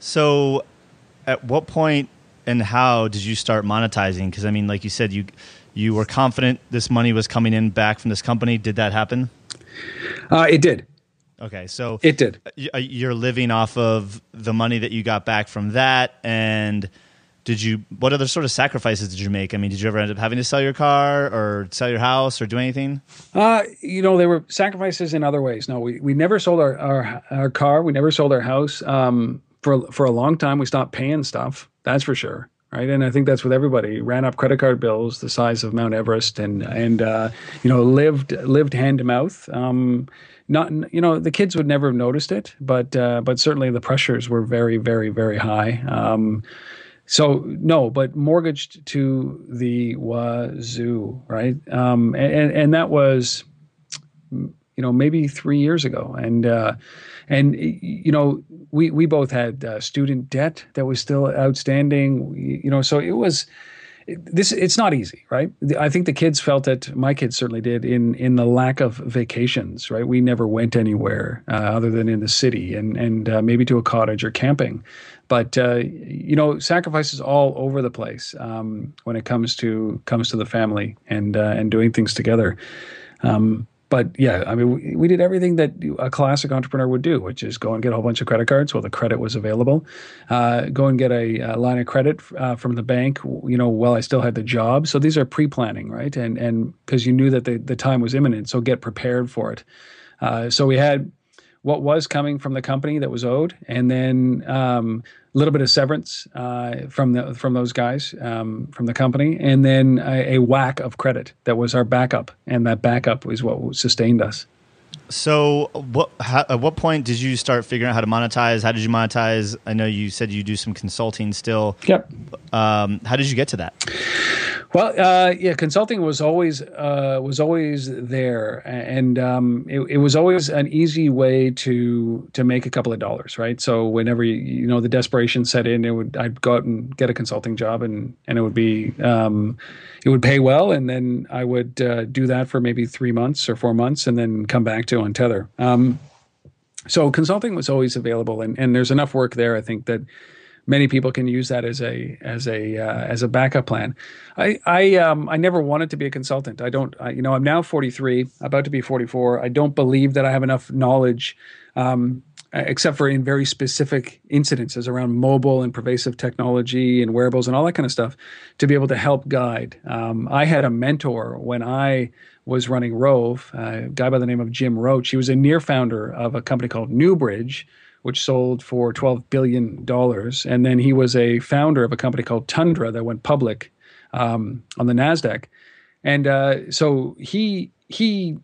So at what point and how did you start monetizing? Because, I mean, like you said, you you were confident this money was coming in back from this company. Did that happen? Uh, it did. Okay, so it did. You're living off of the money that you got back from that, and did you? What other sort of sacrifices did you make? I mean, did you ever end up having to sell your car or sell your house or do anything? Uh, you know, there were sacrifices in other ways. No, we we never sold our our, our car. We never sold our house. Um, for for a long time, we stopped paying stuff. That's for sure. Right, and I think that's with everybody. Ran up credit card bills the size of Mount Everest, and and uh, you know lived lived hand to mouth. Um, not you know the kids would never have noticed it, but uh, but certainly the pressures were very very very high. Um, so no, but mortgaged to the wazoo, right? Um, and and that was you know maybe three years ago, and uh, and you know. We we both had uh, student debt that was still outstanding, we, you know. So it was it, this. It's not easy, right? The, I think the kids felt it. My kids certainly did in in the lack of vacations, right? We never went anywhere uh, other than in the city and and uh, maybe to a cottage or camping, but uh, you know, sacrifices all over the place um, when it comes to comes to the family and uh, and doing things together. Um, But yeah, I mean, we, we did everything that a classic entrepreneur would do, which is go and get a whole bunch of credit cards while the credit was available, uh, go and get a, a line of credit uh, from the bank, you know, while I still had the job. So these are pre-planning, right? And and because you knew that the, the time was imminent, so get prepared for it. Uh, so we had what was coming from the company that was owed, and then um, a little bit of severance uh, from the from those guys um, from the company, and then a, a whack of credit that was our backup, and that backup was what sustained us. So, what how, at what point did you start figuring out how to monetize? How did you monetize? I know you said you do some consulting still. Yep. Um, how did you get to that? Well, uh, yeah, consulting was always uh, was always there, and um, it, it was always an easy way to to make a couple of dollars, right? So whenever you, you know the desperation set in, it would I'd go out and get a consulting job, and and it would be um, it would pay well, and then I would uh, do that for maybe three months or four months, and then come back to Untether. Um, so consulting was always available, and and there's enough work there, I think, that many people can use that as a as a uh, as a backup plan. I I um I never wanted to be a consultant. I don't. I, you know, I'm now forty-three, about to be forty-four. I don't believe that I have enough knowledge, um, except for in very specific incidences around mobile and pervasive technology and wearables and all that kind of stuff, to be able to help guide. Um, I had a mentor when I was running Rove, a guy by the name of Jim Roach. He was a near founder of a company called Newbridge, which sold for twelve billion dollars. And then he was a founder of a company called Tundra that went public um, on the NASDAQ. And uh, so he he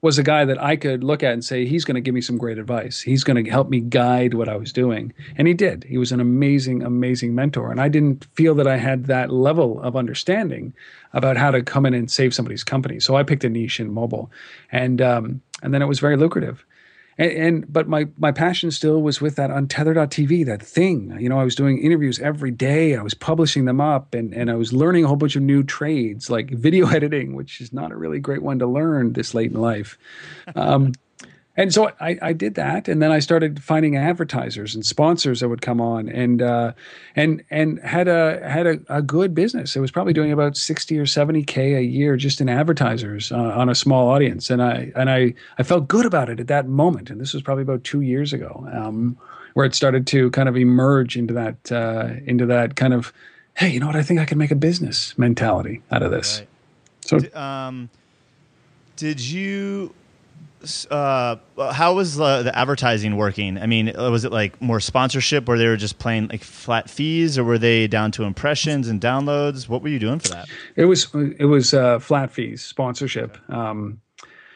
was a guy that I could look at and say, he's going to give me some great advice. He's going to help me guide what I was doing. And he did. He was an amazing, amazing mentor. And I didn't feel that I had that level of understanding about how to come in and save somebody's company. So I picked a niche in mobile. And um, and then it was very lucrative. And, and but my, my passion still was with that Untether dot T V, that thing. You know, I was doing interviews every day. I was publishing them up, and, and I was learning a whole bunch of new trades, like video editing, which is not a really great one to learn this late in life. Um, and so I, I did that, and then I started finding advertisers and sponsors that would come on, and uh, and and had a had a, a good business. It was probably doing about sixty or seventy k a year just in advertisers uh, on a small audience, and I and I I felt good about it at that moment. And this was probably about two years ago, um, where it started to kind of emerge into that uh, into that kind of, hey, you know what? I think I can make a business mentality out of this. Right. So, um, did you? Uh, how was the, the advertising working? I mean, was it like more sponsorship where they were just playing like flat fees, or were they down to impressions and downloads? What were you doing for that? It was it was uh, flat fees, sponsorship. Um,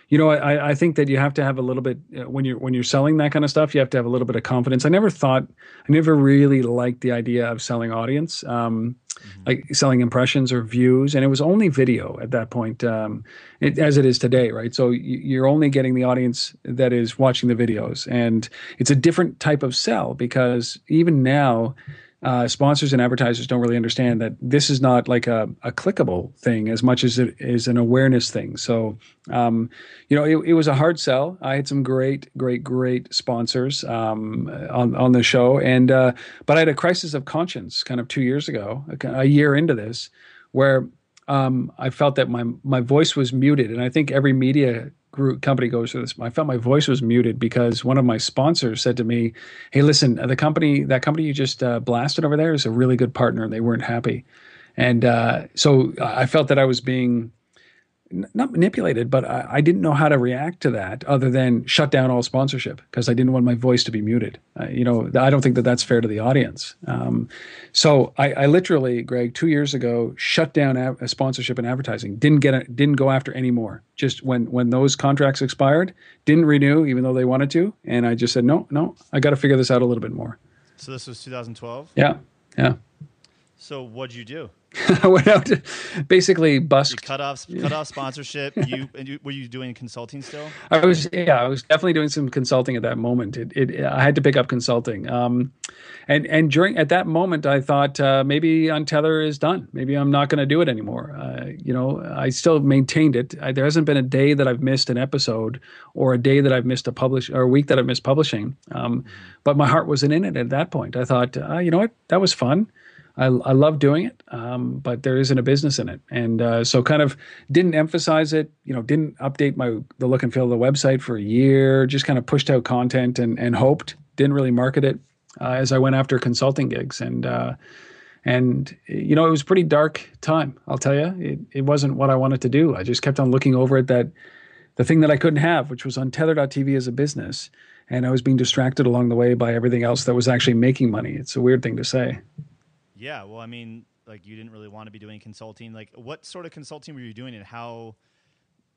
you know, I, I think that you have to have a little bit, uh, when you're when you're selling that kind of stuff, you have to have a little bit of confidence. I never thought, I never really liked the idea of selling audience, um, mm-hmm. like selling impressions or views. And it was only video at that point, um, it, as it is today, right? So you're only getting the audience that is watching the videos. And it's a different type of sell, because even now, Uh, sponsors and advertisers don't really understand that this is not like a, a clickable thing as much as it is an awareness thing. So, um, you know, it, it was a hard sell. I had some great, great, great sponsors um, on on the show, and uh, but I had a crisis of conscience kind of two years ago, a year into this, where um, I felt that my my voice was muted, and I think every media group company goes through this. I felt my voice was muted because one of my sponsors said to me, "Hey, listen, the company, that company you just uh, blasted over there is a really good partner, and they weren't happy." And uh, so I felt that I was being n- not manipulated, but I, I didn't know how to react to that other than shut down all sponsorship, because I didn't want my voice to be muted. Uh, you know, I don't think that that's fair to the audience. Um, so I, I literally, Greg, two years ago, shut down a sponsorship and advertising. Didn't get, a, didn't go after any more. Just when, when those contracts expired, didn't renew, even though they wanted to. And I just said, no, no, I got to figure this out a little bit more. So this was two thousand twelve? Yeah, yeah. So what'd you do? I went out to basically bust. You cut off, cut off sponsorship. You, and you, were you doing consulting still? I was, yeah, I was definitely doing some consulting at that moment. It, it, I had to pick up consulting. Um, and, and during, at that moment, I thought, uh, maybe Untether is done. Maybe I'm not going to do it anymore. Uh, you know, I still maintained it. I, there hasn't been a day that I've missed an episode or a day that I've missed a publish or a week that I've missed publishing. Um, but my heart wasn't in it at that point. I thought, uh, you know what, that was fun. I, I love doing it, um, but there isn't a business in it. And uh, so kind of didn't emphasize it, you know, didn't update my the look and feel of the website for a year, just kind of pushed out content and, and hoped, didn't really market it uh, as I went after consulting gigs. And, uh, and you know, it was a pretty dark time, I'll tell you. It, it wasn't what I wanted to do. I just kept on looking over at that, the thing that I couldn't have, which was Untether dot T V as a business. And I was being distracted along the way by everything else that was actually making money. It's a weird thing to say. Yeah, well, I mean, like, you didn't really want to be doing consulting. Like, what sort of consulting were you doing, and how?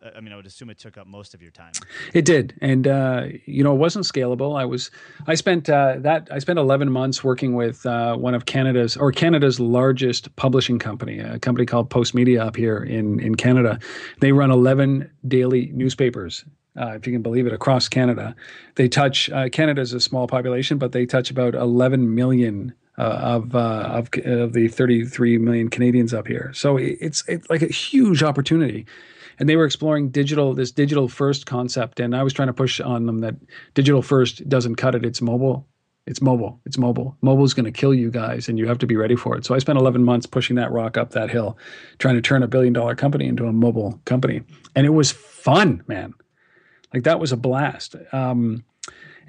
I mean, I would assume it took up most of your time. It did, and uh, you know, it wasn't scalable. I was, I spent uh, that I spent eleven months working with uh, one of Canada's or Canada's largest publishing company, a company called Postmedia up here in in Canada. They run eleven daily newspapers. Uh, if you can believe it, across Canada. They touch, uh, Canada's a small population, but they touch about eleven million uh, of, uh, of of the thirty-three million Canadians up here. So it's, it's like a huge opportunity. And they were exploring digital, this digital first concept. And I was trying to push on them that digital first doesn't cut it. It's mobile. It's mobile. It's mobile. Mobile's going to kill you guys, and you have to be ready for it. So I spent eleven months pushing that rock up that hill, trying to turn a billion dollar company into a mobile company. And it was fun, man. Like, that was a blast. Um,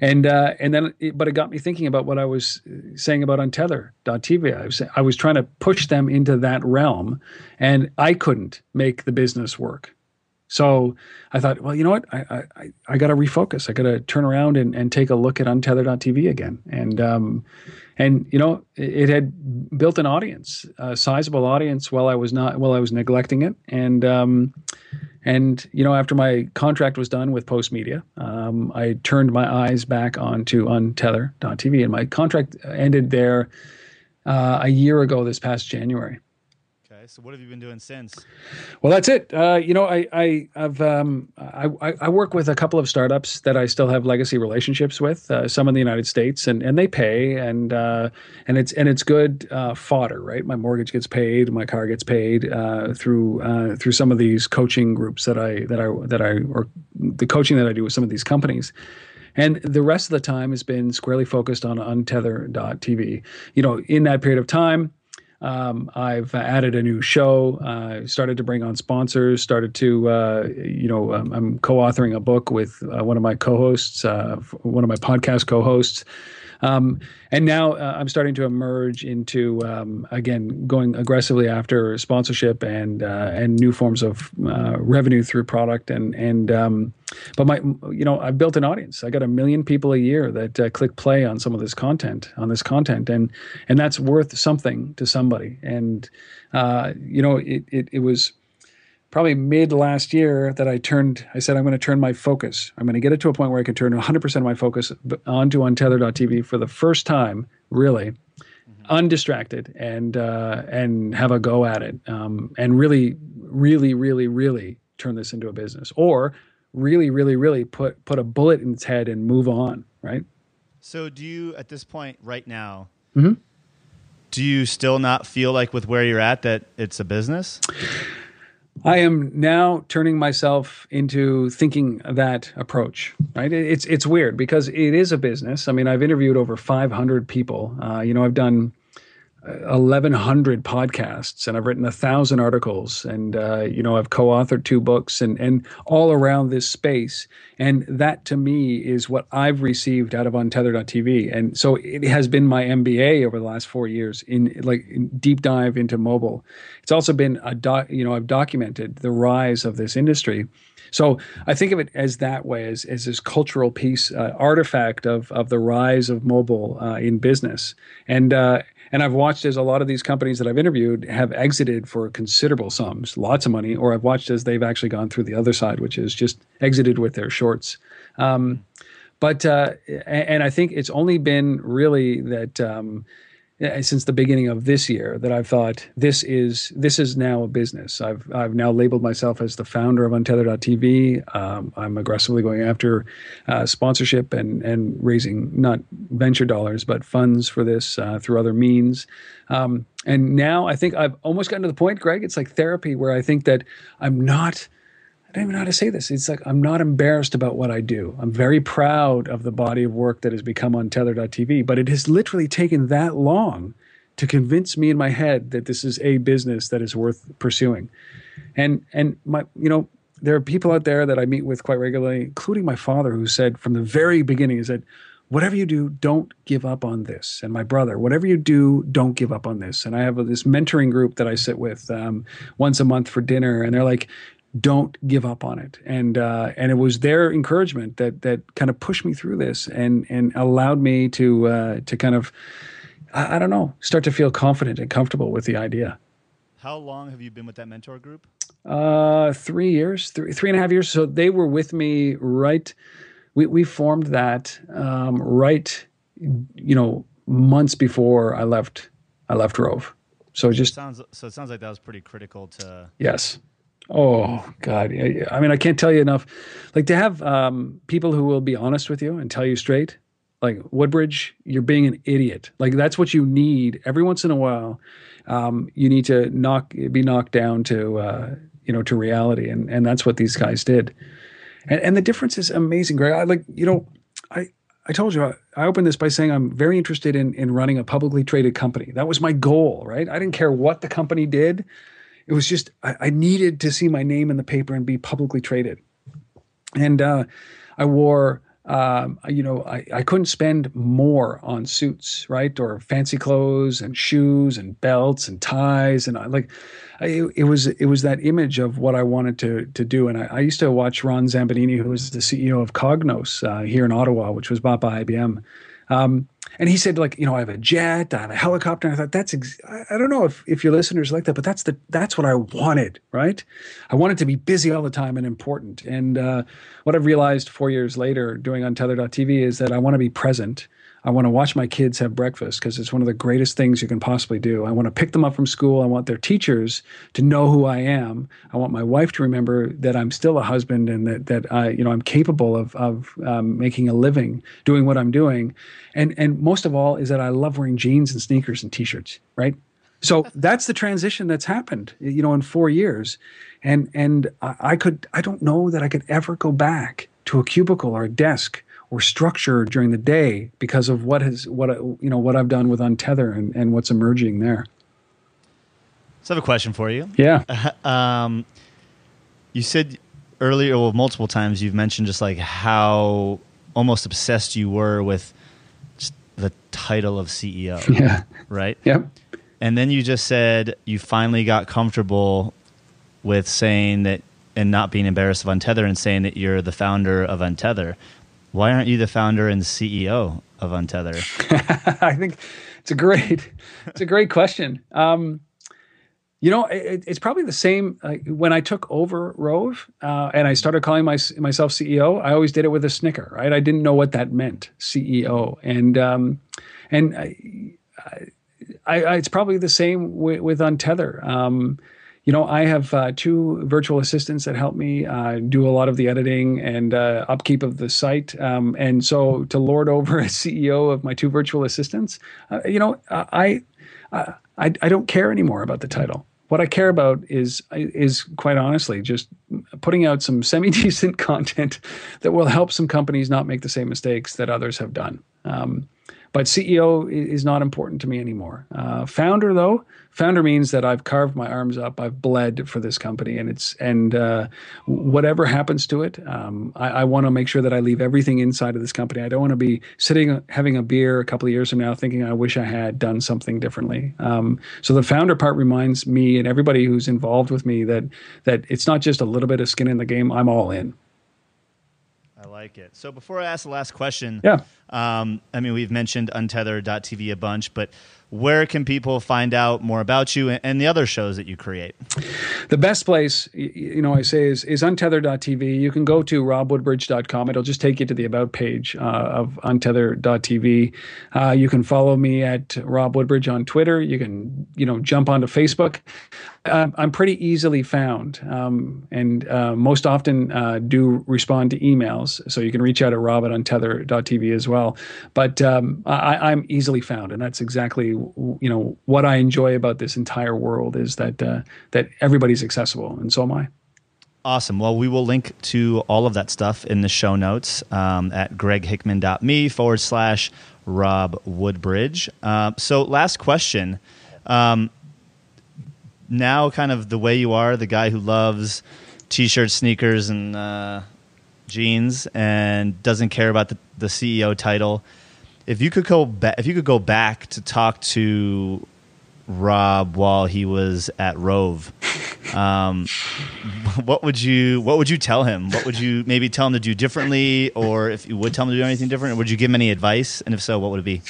and uh, and then, it, but it got me thinking about what I was saying about Untether dot T V. I was, I was trying to push them into that realm, and I couldn't make the business work. So I thought, well, you know what? I I, I got to refocus. I got to turn around and, and take a look at Untether dot T V again. And, um, and you know, it, it had built an audience, a sizable audience, while I was not, while I was neglecting it. And, um, and you know, after my contract was done with Postmedia, um, I turned my eyes back onto Untether dot T V. And my contract ended there uh, a year ago this past January. So what have you been doing since? Well, that's it. Uh, you know, I I I've, um, I I work with a couple of startups that I still have legacy relationships with. Uh, some in the United States, and, and they pay, and uh, and it's and it's good uh, fodder, right? My mortgage gets paid, my car gets paid uh, through uh, through some of these coaching groups that I that I that I or the coaching that I do with some of these companies. And the rest of the time has been squarely focused on Untether dot T V. You know, in that period of time, Um, I've added a new show, uh, started to bring on sponsors, started to, uh, you know, um, I'm co-authoring a book with uh, one of my co-hosts, uh, one of my podcast co-hosts. Um, and now uh, I'm starting to emerge into, um, again, going aggressively after sponsorship and, uh, and new forms of uh, revenue through product. And, and um, but my, you know, I've built an audience. I got a million people a year that uh, click play on some of this content, on this content. And, and that's worth something to somebody. And, uh, you know, it, it, it was, probably mid last year that I turned, I said, I'm going to turn my focus. I'm going to get it to a point where I can turn one hundred percent of my focus onto Untether dot T V for the first time, really, mm-hmm. undistracted, and uh, and have a go at it, um, and really, really, really, really turn this into a business, or really, really, really put put a bullet in its head and move on, right? So do you, at this point right now, mm-hmm. do you still not feel like with where you're at that it's a business? I am now turning myself into thinking that approach, right? It's it's weird because it is a business. I mean, I've interviewed over five hundred people. Uh, you know, I've done eleven hundred podcasts, and I've written one thousand articles, and, uh, you know, I've co-authored two books, and, and all around this space. And that, to me, is what I've received out of Untether dot T V. And so it has been my M B A over the last four years in like in deep dive into mobile. It's also been, a doc, you know, I've documented the rise of this industry. So I think of it as that way, as, as this cultural piece, uh, artifact of, of the rise of mobile uh, in business. And, uh, And I've watched as a lot of these companies that I've interviewed have exited for considerable sums, lots of money, or I've watched as they've actually gone through the other side, which is just exited with their shorts. Um, but uh, and I think it's only been really that um, since the beginning of this year that I've thought this is this is now a business. I've I've now labeled myself as the founder of Untether dot T V. Um, I'm aggressively going after uh, sponsorship and and raising not venture dollars but funds for this uh, through other means. Um, and now I think I've almost gotten to the point, Greg. It's like therapy, where I think that I'm not. I don't even know how to say this. It's like I'm not embarrassed about what I do. I'm very proud of the body of work that has become Untether dot T V, but it has literally taken that long to convince me in my head that this is a business that is worth pursuing. And and my you know, there are people out there that I meet with quite regularly, including my father, who said from the very beginning, he said, whatever you do, don't give up on this. And my brother, whatever you do, don't give up on this. And I have this mentoring group that I sit with um, once a month for dinner, and they're like, don't give up on it. And uh, and it was their encouragement that that kind of pushed me through this and and allowed me to uh, to kind of, I, I don't know, start to feel confident and comfortable with the idea. How long have you been with that mentor group? Uh, three years, three, three and a half years. So they were with me right, we, we formed that um, right, you know, months before I left, I left Rove. So it just it sounds, so it sounds like that was pretty critical to... Yes. Oh, God. I mean, I can't tell you enough. Like, to have um, people who will be honest with you and tell you straight, like, Woodbridge, you're being an idiot. Like, that's what you need. Every once in a while, um, you need to knock be knocked down to, uh, you know, to reality. And, and that's what these guys did. And, and the difference is amazing, Greg. I, like, you know, I, I told you, I, I opened this by saying I'm very interested in, in running a publicly traded company. That was my goal, right? I didn't care what the company did. It was just I, I needed to see my name in the paper and be publicly traded. And uh, I wore, um, you know, I, I couldn't spend more on suits, right, or fancy clothes and shoes and belts and ties. And I, like I, it was it was that image of what I wanted to to do. And I, I used to watch Ron Zambonini, who was the C E O of Cognos uh, here in Ottawa, which was bought by I B M. Um, and he said, like, you know, I have a jet, I have a helicopter. And I thought, that's, ex- I don't know if, if your listeners like that, but that's the, that's what I wanted, right? I wanted to be busy all the time and important. And, uh, what I've realized four years later doing Untether dot T V is that I want to be present. I want to watch my kids have breakfast because it's one of the greatest things you can possibly do. I want to pick them up from school. I want their teachers to know who I am. I want my wife to remember that I'm still a husband and that that I, you know, I'm capable of of um, making a living, doing what I'm doing, and and most of all is that I love wearing jeans and sneakers and t-shirts, right? So that's the transition that's happened, you know, in four years, and and I, I could I don't know that I could ever go back to a cubicle or a desk or structure during the day because of what has what you know what I've done with Untether and, and what's emerging there. So I have a question for you. Yeah. um, you said earlier, well, multiple times you've mentioned just like how almost obsessed you were with the title of C E O. Yeah. Right. Yep. And then you just said you finally got comfortable with saying that and not being embarrassed of Untether and saying that you're the founder of Untether. Why aren't you the founder and C E O of Untether? I think it's a great, it's a great question. Um, You know, it, it's probably the same. Uh, when I took over Rove uh, and I started calling my, myself C E O, I always did it with a snicker, right? I didn't know what that meant, C E O. And um, and I, I, I, it's probably the same with, with Untether. Um, you know, I have uh, two virtual assistants that help me uh, do a lot of the editing and uh, upkeep of the site. Um, and so to lord over as C E O of my two virtual assistants, uh, you know, I, I, I, I don't care anymore about the title. What I care about is, is quite honestly, just putting out some semi-decent content that will help some companies not make the same mistakes that others have done. Um, but C E O is not important to me anymore. Uh, founder, though, founder means that I've carved my arms up. I've bled for this company, and it's and uh, whatever happens to it, um, I, I want to make sure that I leave everything inside of this company. I don't want to be sitting having a beer a couple of years from now thinking I wish I had done something differently. Um, so the founder part reminds me and everybody who's involved with me that that it's not just a little bit of skin in the game. I'm all in. I like it. So before I ask the last question, yeah. um, I mean, we've mentioned Untether dot T V a bunch, but where can people find out more about you and the other shows that you create? The best place, you know, I say is, is Untether dot T V. You can go to rob woodbridge dot com. It'll just take you to the About page uh, of Untether dot T V. Uh, you can follow me at Rob Woodbridge on Twitter. You can, you know, jump onto Facebook. Uh, I'm pretty easily found um, and uh, most often uh, do respond to emails. So you can reach out at rob at untether dot T V as well. But um, I, I'm easily found, and that's exactly you know what I enjoy about this entire world is that uh, that everybody's accessible, and so am I. Awesome. Well, we will link to all of that stuff in the show notes um, at greghickman.me forward slash Rob Woodbridge. Uh, so, last question. Um, now, kind of the way you are, the guy who loves t-shirts, sneakers, and uh, jeans, and doesn't care about the, the C E O title. If you could go back, if you could go back to talk to Rob while he was at Rove, um, what would you what would you tell him? What would you maybe tell him to do differently, or if you would tell him to do anything different, would you give him any advice? And if so, what would it be?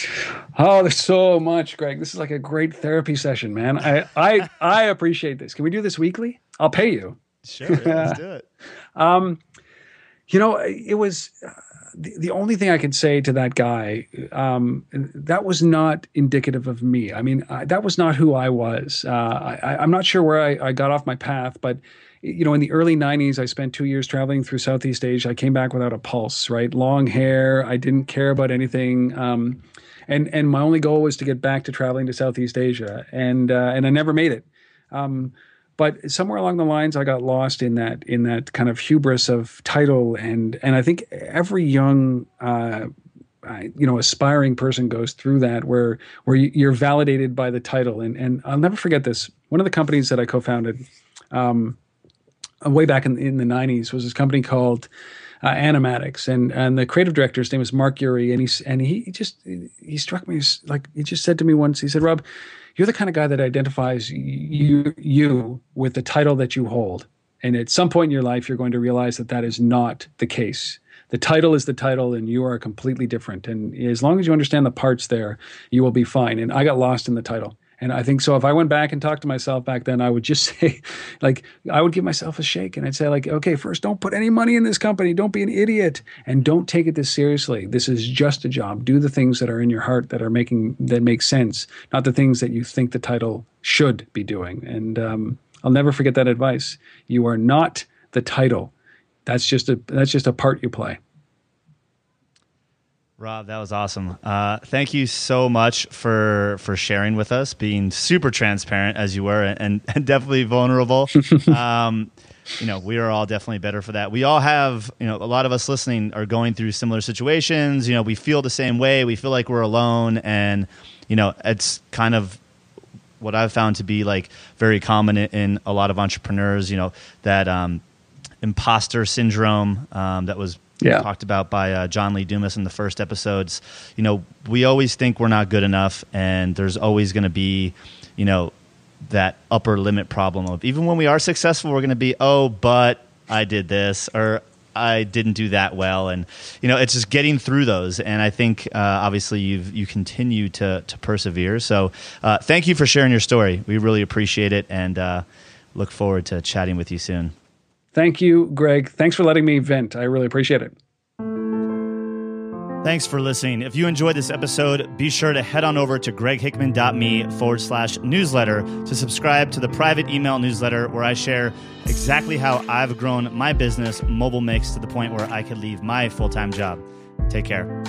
Oh, there's so much, Greg. This is like a great therapy session, man. I I, I appreciate this. Can we do this weekly? I'll pay you. Sure, let's do it. Um, you know, it was. Uh, The, the only thing I could say to that guy, um, that was not indicative of me. I mean, I, that was not who I was. Uh, I, I'm not sure where I, I got off my path, but you know, in the early nineties, I spent two years traveling through Southeast Asia. I came back without a pulse, right? Long hair. I didn't care about anything. Um, and and my only goal was to get back to traveling to Southeast Asia, and uh, and I never made it. Um, But somewhere along the lines, I got lost in that in that kind of hubris of title, and and I think every young, uh, you know, aspiring person goes through that, where where you're validated by the title. And and I'll never forget this. One of the companies that I co-founded, um, way back in in the nineties, was this company called uh, Animatics, and and the creative director's name was Mark Ury, and he and he just he struck me as like he just said to me once. He said, "Rob, you're the kind of guy that identifies you, you with the title that you hold. And at some point in your life, you're going to realize that that is not the case. The title is the title, and you are completely different. And as long as you understand the parts there, you will be fine." And I got lost in the title. And I think so if I went back and talked to myself back then, I would just say, like, I would give myself a shake. And I'd say, like, okay, first, don't put any money in this company. Don't be an idiot. And don't take it this seriously. This is just a job. Do the things that are in your heart that are making that make sense, not the things that you think the title should be doing. And um, I'll never forget that advice. You are not the title. That's just a that's just a part you play. Rob, that was awesome. Uh, thank you so much for for sharing with us, being super transparent as you were, and, and definitely vulnerable. um, you know, we are all definitely better for that. We all have, you know, a lot of us listening are going through similar situations. You know, we feel the same way. We feel like we're alone, and you know, it's kind of what I've found to be like very common in a lot of entrepreneurs. You know, that um, imposter syndrome um, that was. Yeah. Talked about by uh, John Lee Dumas in the first episodes. You know, we always think we're not good enough, and there's always going to be, you know, that upper limit problem of even when we are successful, we're going to be, oh, but I did this, or I didn't do that well. And, you know, it's just getting through those. And I think, uh, obviously, you've you continue to to persevere. So uh, thank you for sharing your story. We really appreciate it, and uh, look forward to chatting with you soon. Thank you, Greg. Thanks for letting me vent. I really appreciate it. Thanks for listening. If you enjoyed this episode, be sure to head on over to greghickman.me forward slash newsletter to subscribe to the private email newsletter where I share exactly how I've grown my business, Mobile Mix, to the point where I could leave my full-time job. Take care.